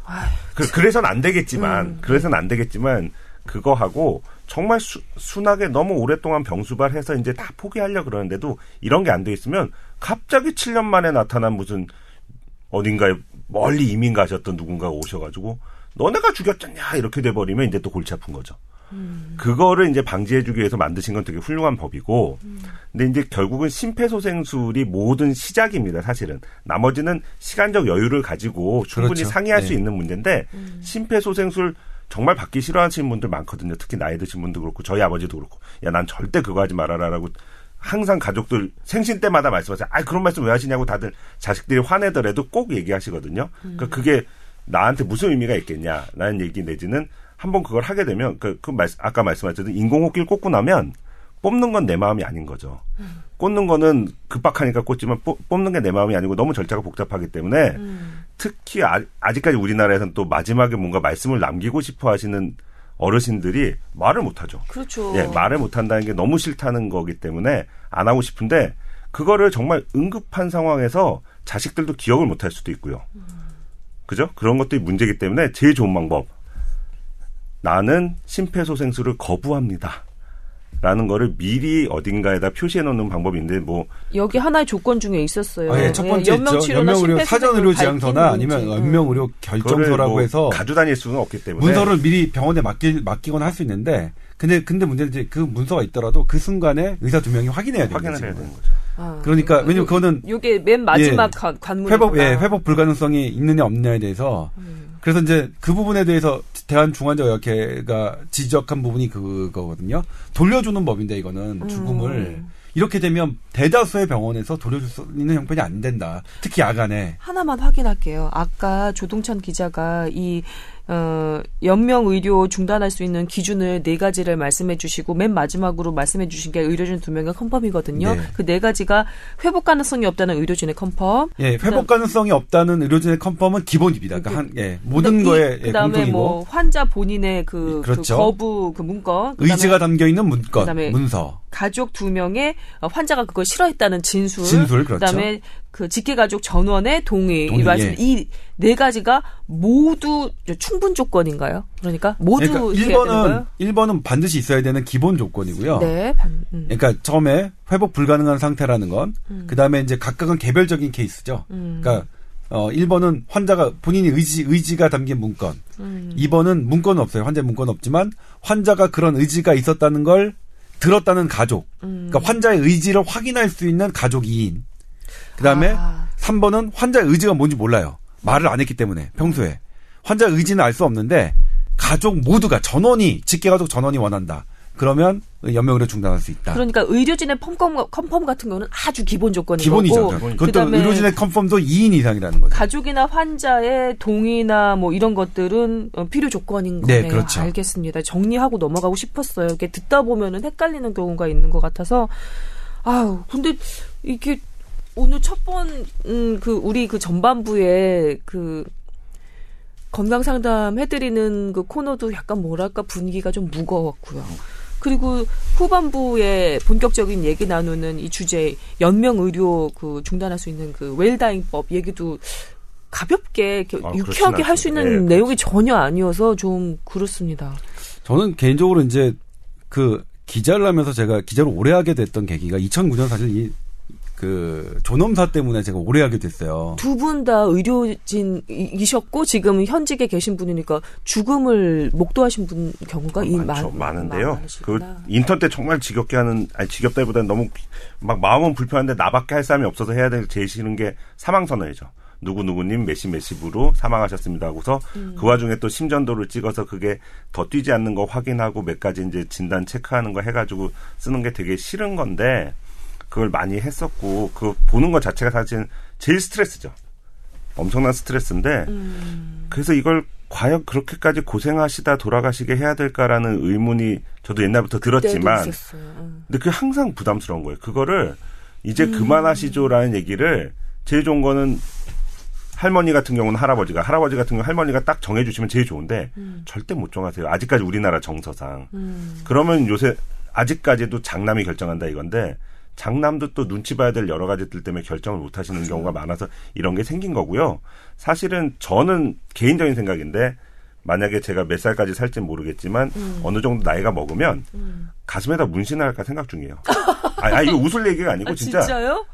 아유, 그, 그래서는 안 되겠지만, 음. 그래서는 안 되겠지만, 그거하고, 정말 수, 순하게 너무 오랫동안 병수발해서 이제 다 포기하려고 그러는데도, 이런 게 안 돼 있으면, 갑자기 칠 년 만에 나타난 무슨, 어딘가에 멀리 이민 가셨던 누군가가 오셔가지고, 너네가 죽였잖냐, 이렇게 돼버리면 이제 또 골치 아픈 거죠. 음. 그거를 이제 방지해주기 위해서 만드신 건 되게 훌륭한 법이고, 음. 근데 이제 결국은 심폐소생술이 모든 시작입니다, 사실은. 나머지는 시간적 여유를 가지고 충분히 그렇죠. 상의할 네. 수 있는 문제인데, 음. 심폐소생술 정말 받기 싫어하시는 분들 많거든요. 특히 나이 드신 분도 그렇고, 저희 아버지도 그렇고, 야, 난 절대 그거 하지 말아라라고 항상 가족들 생신 때마다 말씀하세요. 아, 그런 말씀 왜 하시냐고 다들 자식들이 화내더라도 꼭 얘기하시거든요. 음. 그러니까 그게 나한테 무슨 의미가 있겠냐라는 얘기 내지는 한번 그걸 하게 되면, 그, 그 말, 아까 말씀하셨듯이 인공호흡기를 꽂고 나면 뽑는 건 내 마음이 아닌 거죠. 음. 꽂는 거는 급박하니까 꽂지만 뽑, 뽑는 게 내 마음이 아니고 너무 절차가 복잡하기 때문에 음. 특히 아, 아직까지 우리나라에서는 또 마지막에 뭔가 말씀을 남기고 싶어 하시는 어르신들이 말을 못 하죠. 그렇죠. 예, 말을 못 한다는 게 너무 싫다는 거기 때문에 안 하고 싶은데, 그거를 정말 응급한 상황에서 자식들도 기억을 못 할 수도 있고요. 음. 그죠? 그런 것들이 문제이기 때문에 제일 좋은 방법. 나는 심폐소생술을 거부합니다. 라는 거를 미리 어딘가에다 표시해 놓는 방법이 있는데, 뭐. 여기 하나의 조건 중에 있었어요. 아, 예, 첫 번째 예, 있죠. 연명의료 사전의료지향서나 아니면 연명의료 결정서라고 뭐 해서. 가져 다닐 수는 없기 때문에. 문서를 미리 병원에 맡기, 맡기거나 할 수 있는데, 근데, 근데 문제는 이제 그 문서가 있더라도 그 순간에 의사 두 명이 확인해야 되는 거죠. 되는 거죠. 아, 그러니까, 요, 왜냐면 그거는. 요게 맨 마지막 예, 관문이. 회복, 예, 회복 불가능성이 있느냐 없느냐에 대해서. 음. 그래서 이제 그 부분에 대해서 대한중환자의학회가 지적한 부분이 그거거든요. 돌려주는 법인데, 이거는 죽음을. 음. 이렇게 되면 대다수의 병원에서 돌려줄 수 있는 형편이 안 된다. 특히 야간에. 하나만 확인할게요. 아까 조동찬 기자가 이 어, 연명 의료 중단할 수 있는 기준을 네 가지를 말씀해 주시고, 맨 마지막으로 말씀해 주신 게 의료진 두 명의 컨펌이거든요. 네. 그 네 가지가 회복 가능성이 없다는 의료진의 컨펌. 예, 회복 그다음, 가능성이 없다는 의료진의 컨펌은 기본입니다. 그러니까 한, 예, 모든 거에 예, 공통이고. 뭐 환자 본인의 그, 그렇죠. 그 거부 그 문건. 그다음에, 의지가 담겨 있는 문건. 그다음에 문서. 가족 두 명의 환자가 그걸 싫어했다는 진술. 진술 그렇죠. 그다음에 그 직계가족 전원의 동의, 동의 이 말씀 예. 이 네 가지가 모두 충분 조건인가요? 그러니까 모두 그러니까 일 번은 일 번은 반드시 있어야 되는 기본 조건이고요. 네. 반, 음. 그러니까 처음에 회복 불가능한 상태라는 건, 음. 그다음에 이제 각각은 개별적인 케이스죠. 음. 그러니까 어 일 번은 환자가 본인이 의지 의지가 담긴 문건. 음. 이 번은 문건은 없어요. 환자 문건 없지만 환자가 그런 의지가 있었다는 걸 들었다는 가족. 음. 그러니까 환자의 의지를 확인할 수 있는 가족 이 인. 그다음에 아. 삼 번은 환자의 의지가 뭔지 몰라요. 말을 안 했기 때문에 평소에. 환자의 의지는 알 수 없는데 가족 모두가 전원이 직계가족 전원이 원한다. 그러면 연명의료 중단할 수 있다. 그러니까 의료진의 펌컴, 컨펌 같은 거는 아주 기본 조건인 기본이죠, 거고. 기본이죠. 그것도 의료진의 컨펌도 이 인 이상이라는 거죠. 가족이나 환자의 동의나 뭐 이런 것들은 필요 조건인 거네요. 네, 그렇죠. 알겠습니다. 정리하고 넘어가고 싶었어요. 이렇게 듣다 보면은 헷갈리는 경우가 있는 것 같아서. 아우, 근데 이게 오늘 첫 번, 음, 그, 우리 그 전반부에 그, 건강 상담 해드리는 그 코너도 약간 뭐랄까 분위기가 좀 무거웠고요. 그리고 후반부에 본격적인 얘기 나누는 이 주제, 연명의료 그 중단할 수 있는 그 웰다잉법 얘기도 가볍게, 아, 유쾌하게 할 수 있는 네, 내용이 전혀 아니어서 좀 그렇습니다. 저는 개인적으로 이제 그 기자를 하면서 제가 기자를 오래 하게 됐던 계기가 이천구 년 사실 이 그 존엄사 때문에 제가 오래 하게 됐어요. 두 분 다 의료진이셨고 지금 현직에 계신 분이니까 죽음을 목도하신 분 경우가 이 많죠. 많은데요. 그 인턴 때 정말 지겹게 하는 아니 지겹다기보다는 너무 막 마음은 불편한데 나밖에 할 사람이 없어서 해야 될 제일 싫은 게 사망 선언이죠. 누구 누구님 몇시 몇시부로 사망하셨습니다 하고서 음. 그 와중에 또 심전도를 찍어서 그게 더 뛰지 않는 거 확인하고 몇 가지 이제 진단 체크하는 거 해가지고 쓰는 게 되게 싫은 건데. 그걸 많이 했었고 그 보는 것 자체가 사실 제일 스트레스죠. 엄청난 스트레스인데 음. 그래서 이걸 과연 그렇게까지 고생하시다 돌아가시게 해야 될까라는 의문이 저도 옛날부터 들었지만 근데 그게 항상 부담스러운 거예요. 그거를 이제 음. 그만하시죠라는 얘기를 제일 좋은 거는 할머니 같은 경우는 할아버지가 할아버지 같은 경우는 할머니가 딱 정해주시면 제일 좋은데 음. 절대 못 정하세요. 아직까지 우리나라 정서상. 음. 그러면 요새 아직까지도 장남이 결정한다 이건데 장남도 또 눈치 봐야 될 여러 가지들 때문에 결정을 못 하시는 그렇죠. 경우가 많아서 이런 게 생긴 거고요. 사실은 저는 개인적인 생각인데 만약에 제가 몇 살까지 살지는 모르겠지만 음. 어느 정도 나이가 먹으면 음. 가슴에다 문신을 할까 생각 중이에요. 아, 이거 웃을 얘기가 아니고 아, 진짜. 진짜요?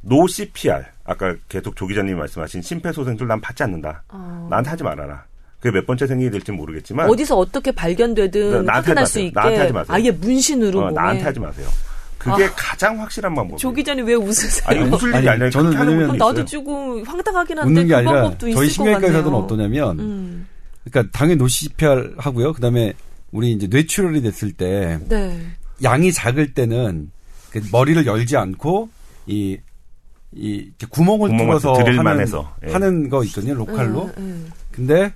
노 씨피알. 아까 계속 조 기자님이 말씀하신 심폐소생술 난 받지 않는다. 어. 나한테 하지 말아라. 그게 몇 번째 생일이 될지 모르겠지만. 어디서 어떻게 발견되든 확인할 수 있게. 나한테 하지 마세요. 아예 문신으로. 어, 나한테 하지 마세요. 그게 아. 가장 확실한 방법이에요. 조 기자님 왜 웃으세요? 아니, 웃을 일이 아니라 저는 왜냐면 나도 조금 황당하긴 한데 웃는 게 그 아니라 방법도 저희 신경외과 의사들은 어떠냐면 음. 그러니까 당연히 노 씨피알 하고요. 그다음에 우리 이제 뇌출혈이 됐을 때 네. 양이 작을 때는 머리를 열지 않고 이 이 구멍을 뚫어서 하는, 해서. 예. 하는 거 있거든요. 로컬로. 음, 음. 근데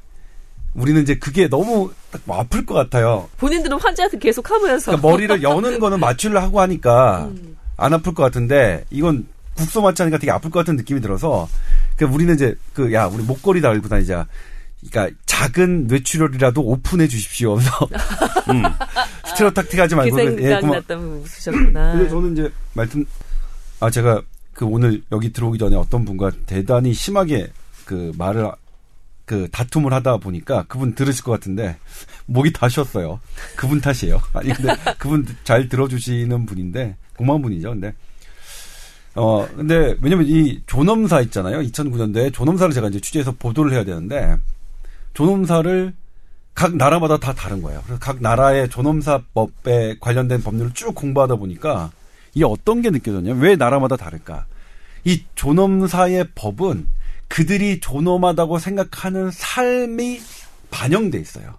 우리는 이제 그게 너무 딱 아플 것 같아요. 본인들은 환자한테 계속 하면서. 그러니까 머리를 여는 거는 마취를 하고 하니까 음. 안 아플 것 같은데 이건 국소 마취하니까 되게 아플 것 같은 느낌이 들어서 그러니까 우리는 이제 그 야 우리 목걸이 달고 다니자. 그러니까 작은 뇌출혈이라도 오픈해 주십시오. 음. 스테레오탁틱 하지 말고. 그 생각났다면 웃으셨구나. 근데 저는 이제 말씀 아 제가 그 오늘 여기 들어오기 전에 어떤 분과 대단히 심하게 그 말을 그 다툼을 하다 보니까 그분 들으실 것 같은데 목이 다 쉬었어요. 그분 탓이에요. 아니 근데 그분 잘 들어주시는 분인데 고마운 분이죠. 근데 어 근데 왜냐면 이 존엄사 있잖아요. 이천구 년도에 존엄사를 제가 이제 취재해서 보도를 해야 되는데 존엄사를 각 나라마다 다 다른 거예요. 그래서 각 나라의 존엄사법에 관련된 법률을 쭉 공부하다 보니까 이게 어떤 게 느껴졌냐? 왜 나라마다 다를까? 이 존엄사의 법은 그들이 존엄하다고 생각하는 삶이 반영돼 있어요.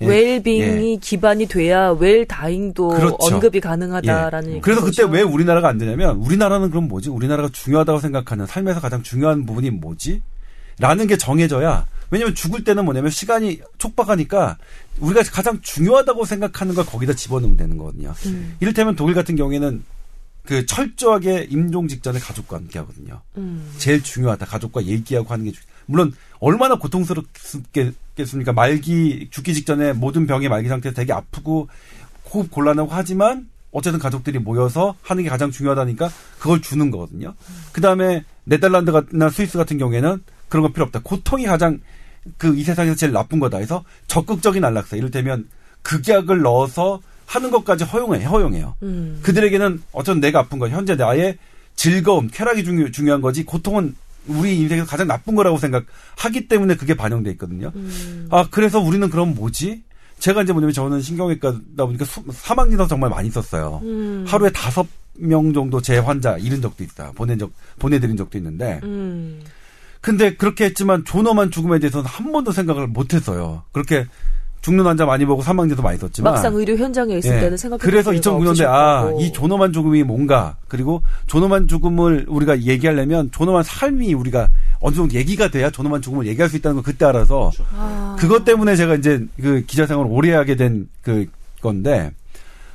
예. 웰빙이 예. 기반이 돼야 웰다잉도 그렇죠. 언급이 가능하다라는. 예. 그래서 거죠? 그때 왜 우리나라가 안 되냐면 우리나라는 그럼 뭐지? 우리나라가 중요하다고 생각하는 삶에서 가장 중요한 부분이 뭐지? 라는 게 정해져야. 왜냐면 죽을 때는 뭐냐면 시간이 촉박하니까 우리가 가장 중요하다고 생각하는 걸 거기다 집어넣으면 되는 거거든요. 음. 이를테면 독일 같은 경우에는 그 철저하게 임종 직전에 가족과 함께 하거든요. 음. 제일 중요하다. 가족과 얘기하고 하는 게 주... 물론 얼마나 고통스럽겠습니까. 말기 죽기 직전에 모든 병의 말기 상태에서 되게 아프고 호흡 곤란하고 하지만 어쨌든 가족들이 모여서 하는 게 가장 중요하다니까 그걸 주는 거거든요. 음. 그다음에 네덜란드나 스위스 같은 경우에는 그런 거 필요 없다. 고통이 가장 그 이 세상에서 제일 나쁜 거다 해서 적극적인 안락사. 이를테면 극약을 넣어서 하는 것까지 허용해, 허용해요. 음. 그들에게는 어쨌든 내가 아픈 거, 현재 나의 즐거움, 쾌락이 중요, 중요한 거지 고통은 우리 인생에서 가장 나쁜 거라고 생각하기 때문에 그게 반영돼 있거든요. 음. 아 그래서 우리는 그럼 뭐지? 제가 이제 뭐냐면 저는 신경외과다 보니까 수, 사망진단서 정말 많이 썼어요. 음. 하루에 다섯 명 정도 제 환자 잃은 적도 있다. 보낸 적, 보내드린 적도 있는데. 음. 근데 그렇게 했지만 존엄한 죽음에 대해서는 한 번도 생각을 못했어요. 그렇게. 죽는 환자 많이 보고 사망자도 많이 썼지만 막상 의료 현장에 있을 예. 때는 생각해 그래서 이천구 년도에 아, 이 존엄한 죽음이 뭔가 그리고 존엄한 죽음을 우리가 얘기하려면 존엄한 삶이 우리가 어느 정도 얘기가 돼야 존엄한 죽음을 얘기할 수 있다는 걸 그때 알아서 그렇죠. 아. 그것 때문에 제가 이제 그 기자 생활을 오래 하게 된 그 건데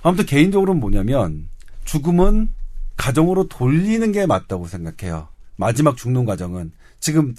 아무튼 개인적으로는 뭐냐면 죽음은 가정으로 돌리는 게 맞다고 생각해요. 마지막 죽는 과정은 지금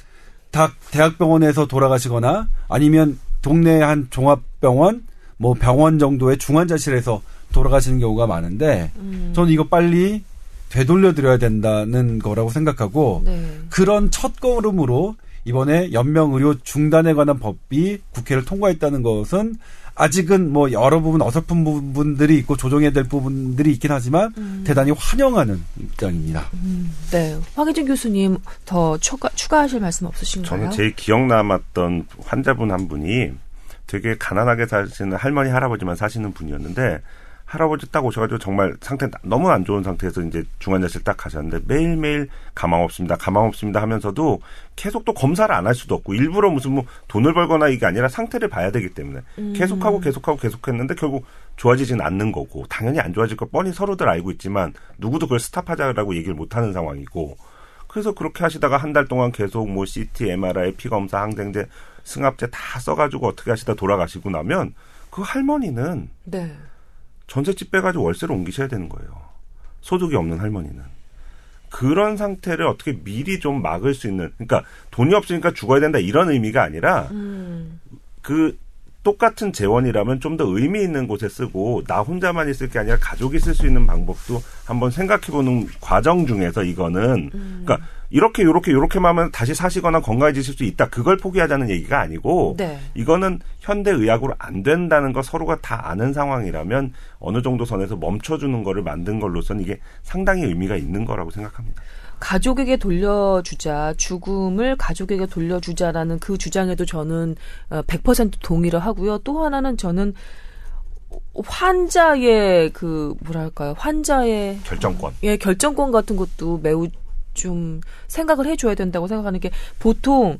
다 대학병원에서 돌아가시거나 아니면 동네 한 종합병원, 뭐 병원 정도의 중환자실에서 돌아가시는 경우가 많은데 음. 저는 이거 빨리 되돌려드려야 된다는 거라고 생각하고 네. 그런 첫 걸음으로 이번에 연명의료 중단에 관한 법이 국회를 통과했다는 것은 아직은 뭐 여러 부분 어설픈 부분들이 있고 조정해야 될 부분들이 있긴 하지만 음. 대단히 환영하는 입장입니다. 음. 네, 황희진 교수님 더 추가, 추가하실 말씀 없으신가요? 저는 제일 기억 남았던 환자분 한 분이 되게 가난하게 사시는 할머니 할아버지만 사시는 분이었는데 할아버지 딱 오셔가지고 정말 상태 너무 안 좋은 상태에서 이제 중환자실 딱 가셨는데 매일매일 가망 없습니다. 가망 없습니다 하면서도 계속 또 검사를 안 할 수도 없고 일부러 무슨 뭐 돈을 벌거나 이게 아니라 상태를 봐야 되기 때문에 음. 계속하고 계속하고 계속했는데 결국 좋아지진 않는 거고 당연히 안 좋아질 거 뻔히 서로들 알고 있지만 누구도 그걸 스탑하자라고 얘기를 못하는 상황이고 그래서 그렇게 하시다가 한 달 동안 계속 뭐 씨티, 엠알아이, 피검사, 항생제 승합제 다 써가지고 어떻게 하시다 돌아가시고 나면 그 할머니는 네. 전셋집 빼가지고 월세로 옮기셔야 되는 거예요. 소득이 없는 할머니는. 그런 상태를 어떻게 미리 좀 막을 수 있는, 그러니까 돈이 없으니까 죽어야 된다 이런 의미가 아니라 음. 그 똑같은 재원이라면 좀 더 의미 있는 곳에 쓰고 나 혼자만 있을 게 아니라 가족이 쓸 수 있는 방법도 한번 생각해보는 과정 중에서 이거는 음. 그러니까 이렇게 요렇게 요렇게만 하면 다시 사시거나 건강해지실 수 있다. 그걸 포기하자는 얘기가 아니고 네. 이거는 현대의학으로 안 된다는 거 서로가 다 아는 상황이라면 어느 정도 선에서 멈춰주는 거를 만든 걸로서는 이게 상당히 의미가 있는 거라고 생각합니다. 가족에게 돌려주자, 죽음을 가족에게 돌려주자라는 그 주장에도 저는 백 퍼센트 동의를 하고요. 또 하나는 저는 환자의 그 뭐랄까요, 환자의 결정권, 예, 결정권 같은 것도 매우 좀 생각을 해줘야 된다고 생각하는 게 보통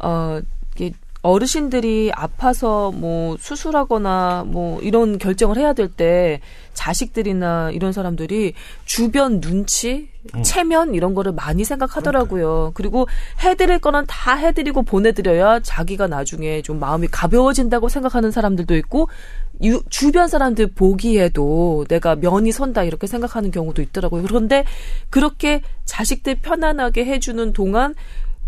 어 이게 어르신들이 아파서 뭐 수술하거나 뭐 이런 결정을 해야 될 때 자식들이나 이런 사람들이 주변 눈치, 음. 체면 이런 거를 많이 생각하더라고요. 그리고 해드릴 거는 다 해드리고 보내드려야 자기가 나중에 좀 마음이 가벼워진다고 생각하는 사람들도 있고 유, 주변 사람들 보기에도 내가 면이 선다 이렇게 생각하는 경우도 있더라고요. 그런데 그렇게 자식들 편안하게 해주는 동안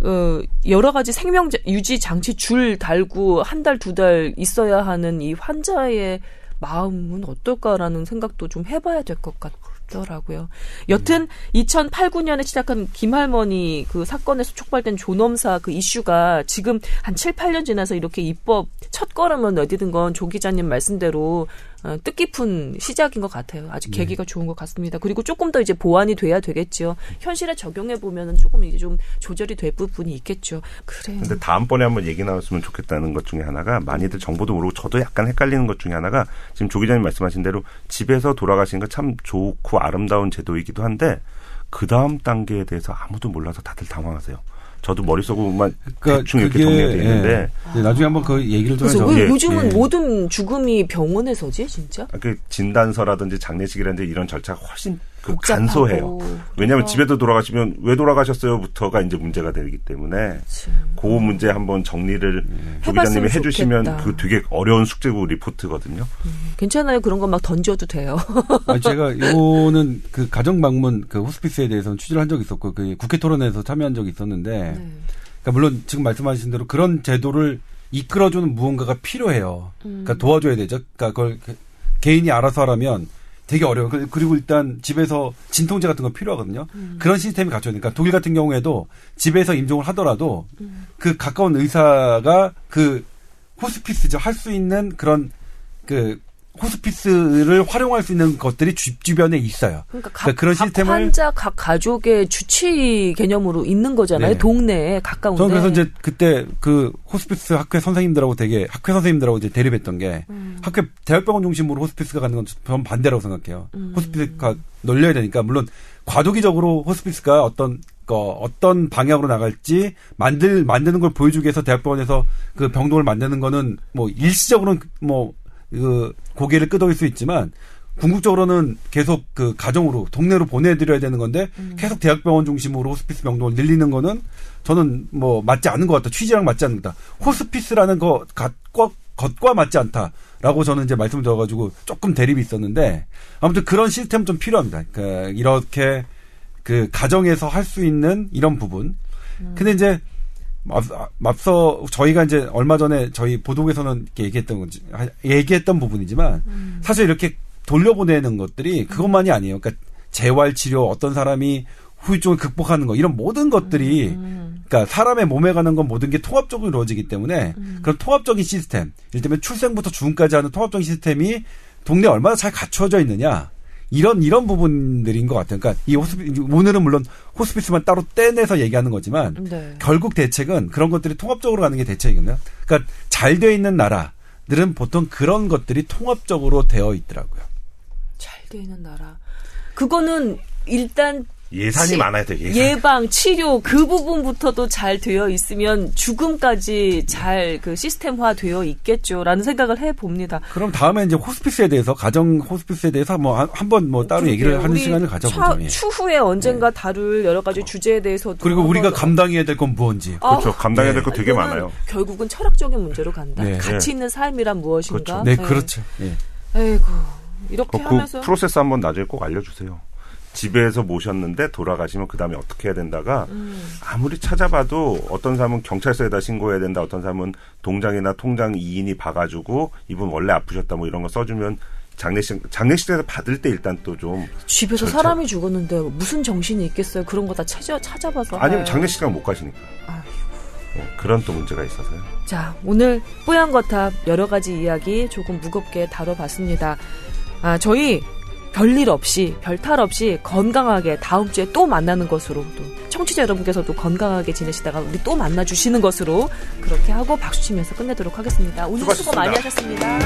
어, 여러 가지 생명 유지 장치 줄 달고 한 달, 두 달 있어야 하는 이 환자의 마음은 어떨까라는 생각도 좀 해봐야 될 것 같더라고요. 여튼 음. 이천팔, 구년에 시작한 김할머니 그 사건에서 촉발된 존엄사 그 이슈가 지금 한 칠, 팔년 지나서 이렇게 입법 첫 걸음을 내딛은 건 조 기자님 말씀대로 어, 뜻깊은 시작인 것 같아요. 아주 네. 계기가 좋은 것 같습니다. 그리고 조금 더 이제 보완이 돼야 되겠죠. 현실에 적용해 보면은 조금 이제 좀 조절이 될 부분이 있겠죠. 그래요. 근데 다음번에 한번 얘기 나왔으면 좋겠다는 것 중에 하나가 많이들 정보도 모르고 저도 약간 헷갈리는 것 중에 하나가 지금 조 기자님 말씀하신 대로 집에서 돌아가신 거 참 좋고 아름다운 제도이기도 한데 그 다음 단계에 대해서 아무도 몰라서 다들 당황하세요. 저도 머릿속으로만 그러니까 대충 이렇게 정리가 돼 있는데. 예. 아. 나중에 한번 그 얘기를 좀 해서. 예. 요즘은 예. 모든 죽음이 병원에서지 진짜? 그 진단서라든지 장례식이라든지 이런 절차가 훨씬 그 간소해요. 왜냐하면 집에도 돌아가시면 왜 돌아가셨어요부터가 이제 문제가 되기 때문에 참. 그 문제 한번 정리를 음. 조 기자님이 해주시면 그 되게 어려운 숙제고 리포트거든요. 음. 괜찮아요. 그런 거 막 던져도 돼요. 아니, 제가 이거는 그 가정방문 그 호스피스에 대해서는 취재를 한 적이 있었고 그 국회 토론회에서 참여한 적이 있었는데 네. 그러니까 물론 지금 말씀하신 대로 그런 제도를 이끌어주는 무언가가 필요해요. 음. 그러니까 도와줘야 되죠. 그러니까 그걸 개인이 알아서 하라면 되게 어려워요. 그리고 일단 집에서 진통제 같은 건 필요하거든요. 음. 그런 시스템이 갖춰야 되니까 독일 같은 경우에도 집에서 임종을 하더라도 음. 그 가까운 의사가 그 호스피스죠. 할 수 있는 그런 그 호스피스를 활용할 수 있는 것들이 집 주변에 있어요. 그러니까, 각, 그러니까 그런 각 시스템을 환자 각 가족의 주치 개념으로 있는 거잖아요. 네. 동네에 가까운데. 저는 그래서 이제 그때 그 호스피스 학회 선생님들하고 되게 학회 선생님들하고 이제 대립했던 게 음. 학회 대학병원 중심으로 호스피스가 가는 건 전 반대라고 생각해요. 음. 호스피스가 넓려야 되니까 물론 과도기적으로 호스피스가 어떤 그 어떤 방향으로 나갈지 만들 만드는 걸 보여주기 위해서 대학병원에서 그 병동을 만드는 거는 뭐 일시적으로는 뭐 그 고개를 끄덕일 수 있지만 궁극적으로는 계속 그 가정으로 동네로 보내드려야 되는 건데 음. 계속 대학병원 중심으로 호스피스 병동을 늘리는 거는 저는 뭐 맞지 않은 것 같다. 취지랑 맞지 않는다. 호스피스라는 것 것과, 것과 맞지 않다라고 저는 이제 말씀을 드려가지고 조금 대립이 있었는데 아무튼 그런 시스템 좀 필요합니다. 그러니까 이렇게 그 가정에서 할 수 있는 이런 부분. 음. 근데 이제 앞서 저희가 이제 얼마 전에 저희 보도국에서는 얘기했던 건지 얘기했던 부분이지만 음. 사실 이렇게 돌려보내는 것들이 그것만이 아니에요. 그러니까 재활치료 어떤 사람이 후유증을 극복하는 거 이런 모든 것들이 음. 그러니까 사람의 몸에 가는 건 모든 게 통합적으로 이루어지기 때문에 음. 그런 통합적인 시스템, 일단은 출생부터 죽음까지 하는 통합적인 시스템이 동네에 얼마나 잘 갖춰져 있느냐. 이런 이런 부분들인 것 같아요. 그러니까 이 호스피 오늘은 물론 호스피스만 따로 떼내서 얘기하는 거지만 네. 결국 대책은 그런 것들이 통합적으로 가는 게 대책이거든요. 그러니까 잘 되어 있는 나라들은 보통 그런 것들이 통합적으로 되어 있더라고요. 잘 되어 있는 나라. 그거는 일단 예산이 치, 많아야 돼요. 예산. 예방, 치료 그 부분부터도 잘 되어 있으면 죽음까지 잘 그 시스템화 되어 있겠죠라는 생각을 해봅니다. 그럼 다음에 이제 호스피스에 대해서 가정 호스피스에 대해서 뭐 한번 뭐 따로 얘기를 하는 시간을 가져보자. 예. 추후에 언젠가 네. 다룰 여러 가지 주제에 대해서도 그리고 우리가 감당해야 될 건 무언지. 아, 그렇죠. 감당해야 네. 될 거 되게 많아요. 결국은 철학적인 문제로 간다. 네. 가치 있는 삶이란 무엇인가. 그렇죠. 네, 네, 그렇죠. 네. 아이고 이렇게 그 하면서 프로세스 한번 나중에 꼭 알려주세요. 집에서 모셨는데 돌아가시면 그 다음에 어떻게 해야 된다가 음. 아무리 찾아봐도 어떤 사람은 경찰서에다 신고해야 된다. 어떤 사람은 동장이나 통장 이인이 봐가지고 이분 원래 아프셨다 뭐 이런 거 써주면 장례식, 장례식에서 받을 때 일단 또 좀. 집에서 절차. 사람이 죽었는데 무슨 정신이 있겠어요. 그런 거 다 찾아, 찾아봐서. 아니면 장례식장 못 가시니까. 아휴. 그런 또 문제가 있어서요. 자, 오늘 뽀얀거탑 여러 가지 이야기 조금 무겁게 다뤄봤습니다. 아, 저희 별일 없이 별탈 없이 건강하게 다음 주에 또 만나는 것으로 또 청취자 여러분께서도 건강하게 지내시다가 우리 또 만나주시는 것으로 그렇게 하고 박수치면서 끝내도록 하겠습니다. 오늘 수고 많이 하셨습니다.